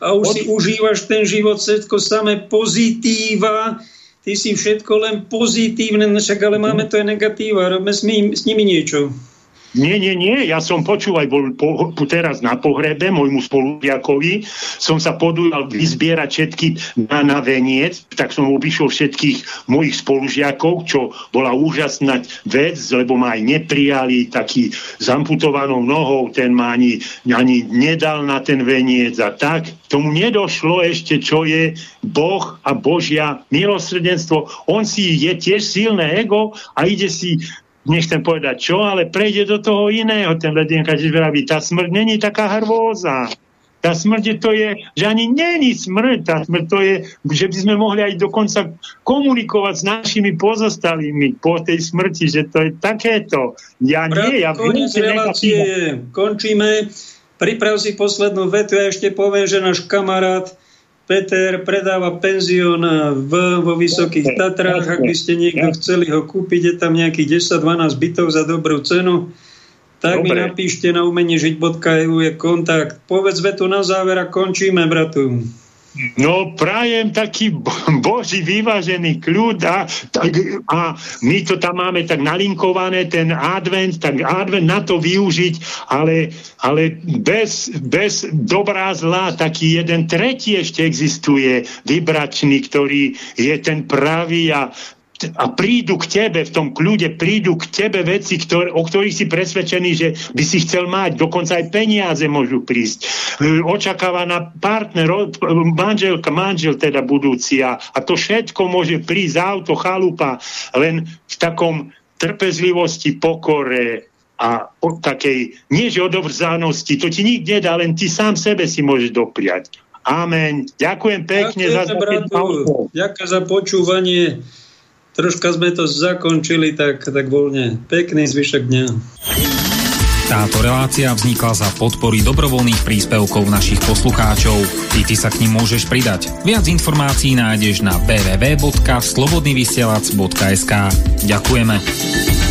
a už počúvaj. Si užívaš ten život všetko samé pozitíva. Ty si všetko len pozitívne, však ale máme to aj negatíva, robíme s, s nimi niečo. Nie, nie, nie, ja som, počúvaj, bol po, teraz na pohrebe, môjmu spolužiakovi, som sa podujal vyzbierať všetky na, na veniec, tak som obišiel všetkých mojich spolužiakov, čo bola úžasná vec, lebo ma aj neprijali, taký zamputovanou nohou, ten ma ani, ani nedal na ten veniec a tak. Tomu nedošlo ešte, čo je Boh a Božia milosrdenstvo. On si je tiež silné ego a ide si... nechcem povedať čo, ale prejde do toho iného. Ten Ledvinka tiež vraví, tá smrť není taká hrôza. Tá smrť to je, že ani není smrť. Tá smrť to je, že by sme mohli aj dokonca komunikovať s našimi pozostalými po tej smrti, že to je takéto. Ja Brat, nie, ja koniec relácie je. Končíme. Priprav si poslednú vetu. Ja ešte poviem, že náš kamarát Peter predáva penzión vo Vysokých Tatrách, ak by ste niekto chceli ho kúpiť, je tam nejakých desať dvanásť bytov za dobrú cenu, tak dobre. Mi napíšte na umenie žiť bodka e u je kontakt. Povedz vetu na záver a končíme, bratu. No, prajem taký boží vyvážený kľud a, tak, a my to tam máme tak nalinkované, ten advent, tak advent na to využiť, ale, ale bez, bez dobrá zla taký jeden tretí ešte existuje, vybračný, ktorý je ten pravý a a prídu k tebe v tom kľude, prídu k tebe veci, ktoré, o ktorých si presvedčený, že by si chcel mať. Dokonca aj peniaze môžu prísť. Očakávaná partner, manželka, manžel teda budúci. A to všetko môže prísť, auto, chalupa, len v takom trpezlivosti, pokore a takej nežodovzanosti. To ti nikto nedá, len ty sám sebe si môžeš dopriať. Amen. Ďakujem pekne. Ďakujem, za Ďakujem za počúvanie. Troška sme to zakončili tak, tak voľne. Pekný zvyšok dňa. Táto relácia vznikla za podpory dobrovoľných príspevkov našich poslucháčov. I ty sa k nim môžeš pridať. Viac informácií nájdeš na w w w bodka slobodný vysielač bodka es ka. Ďakujeme.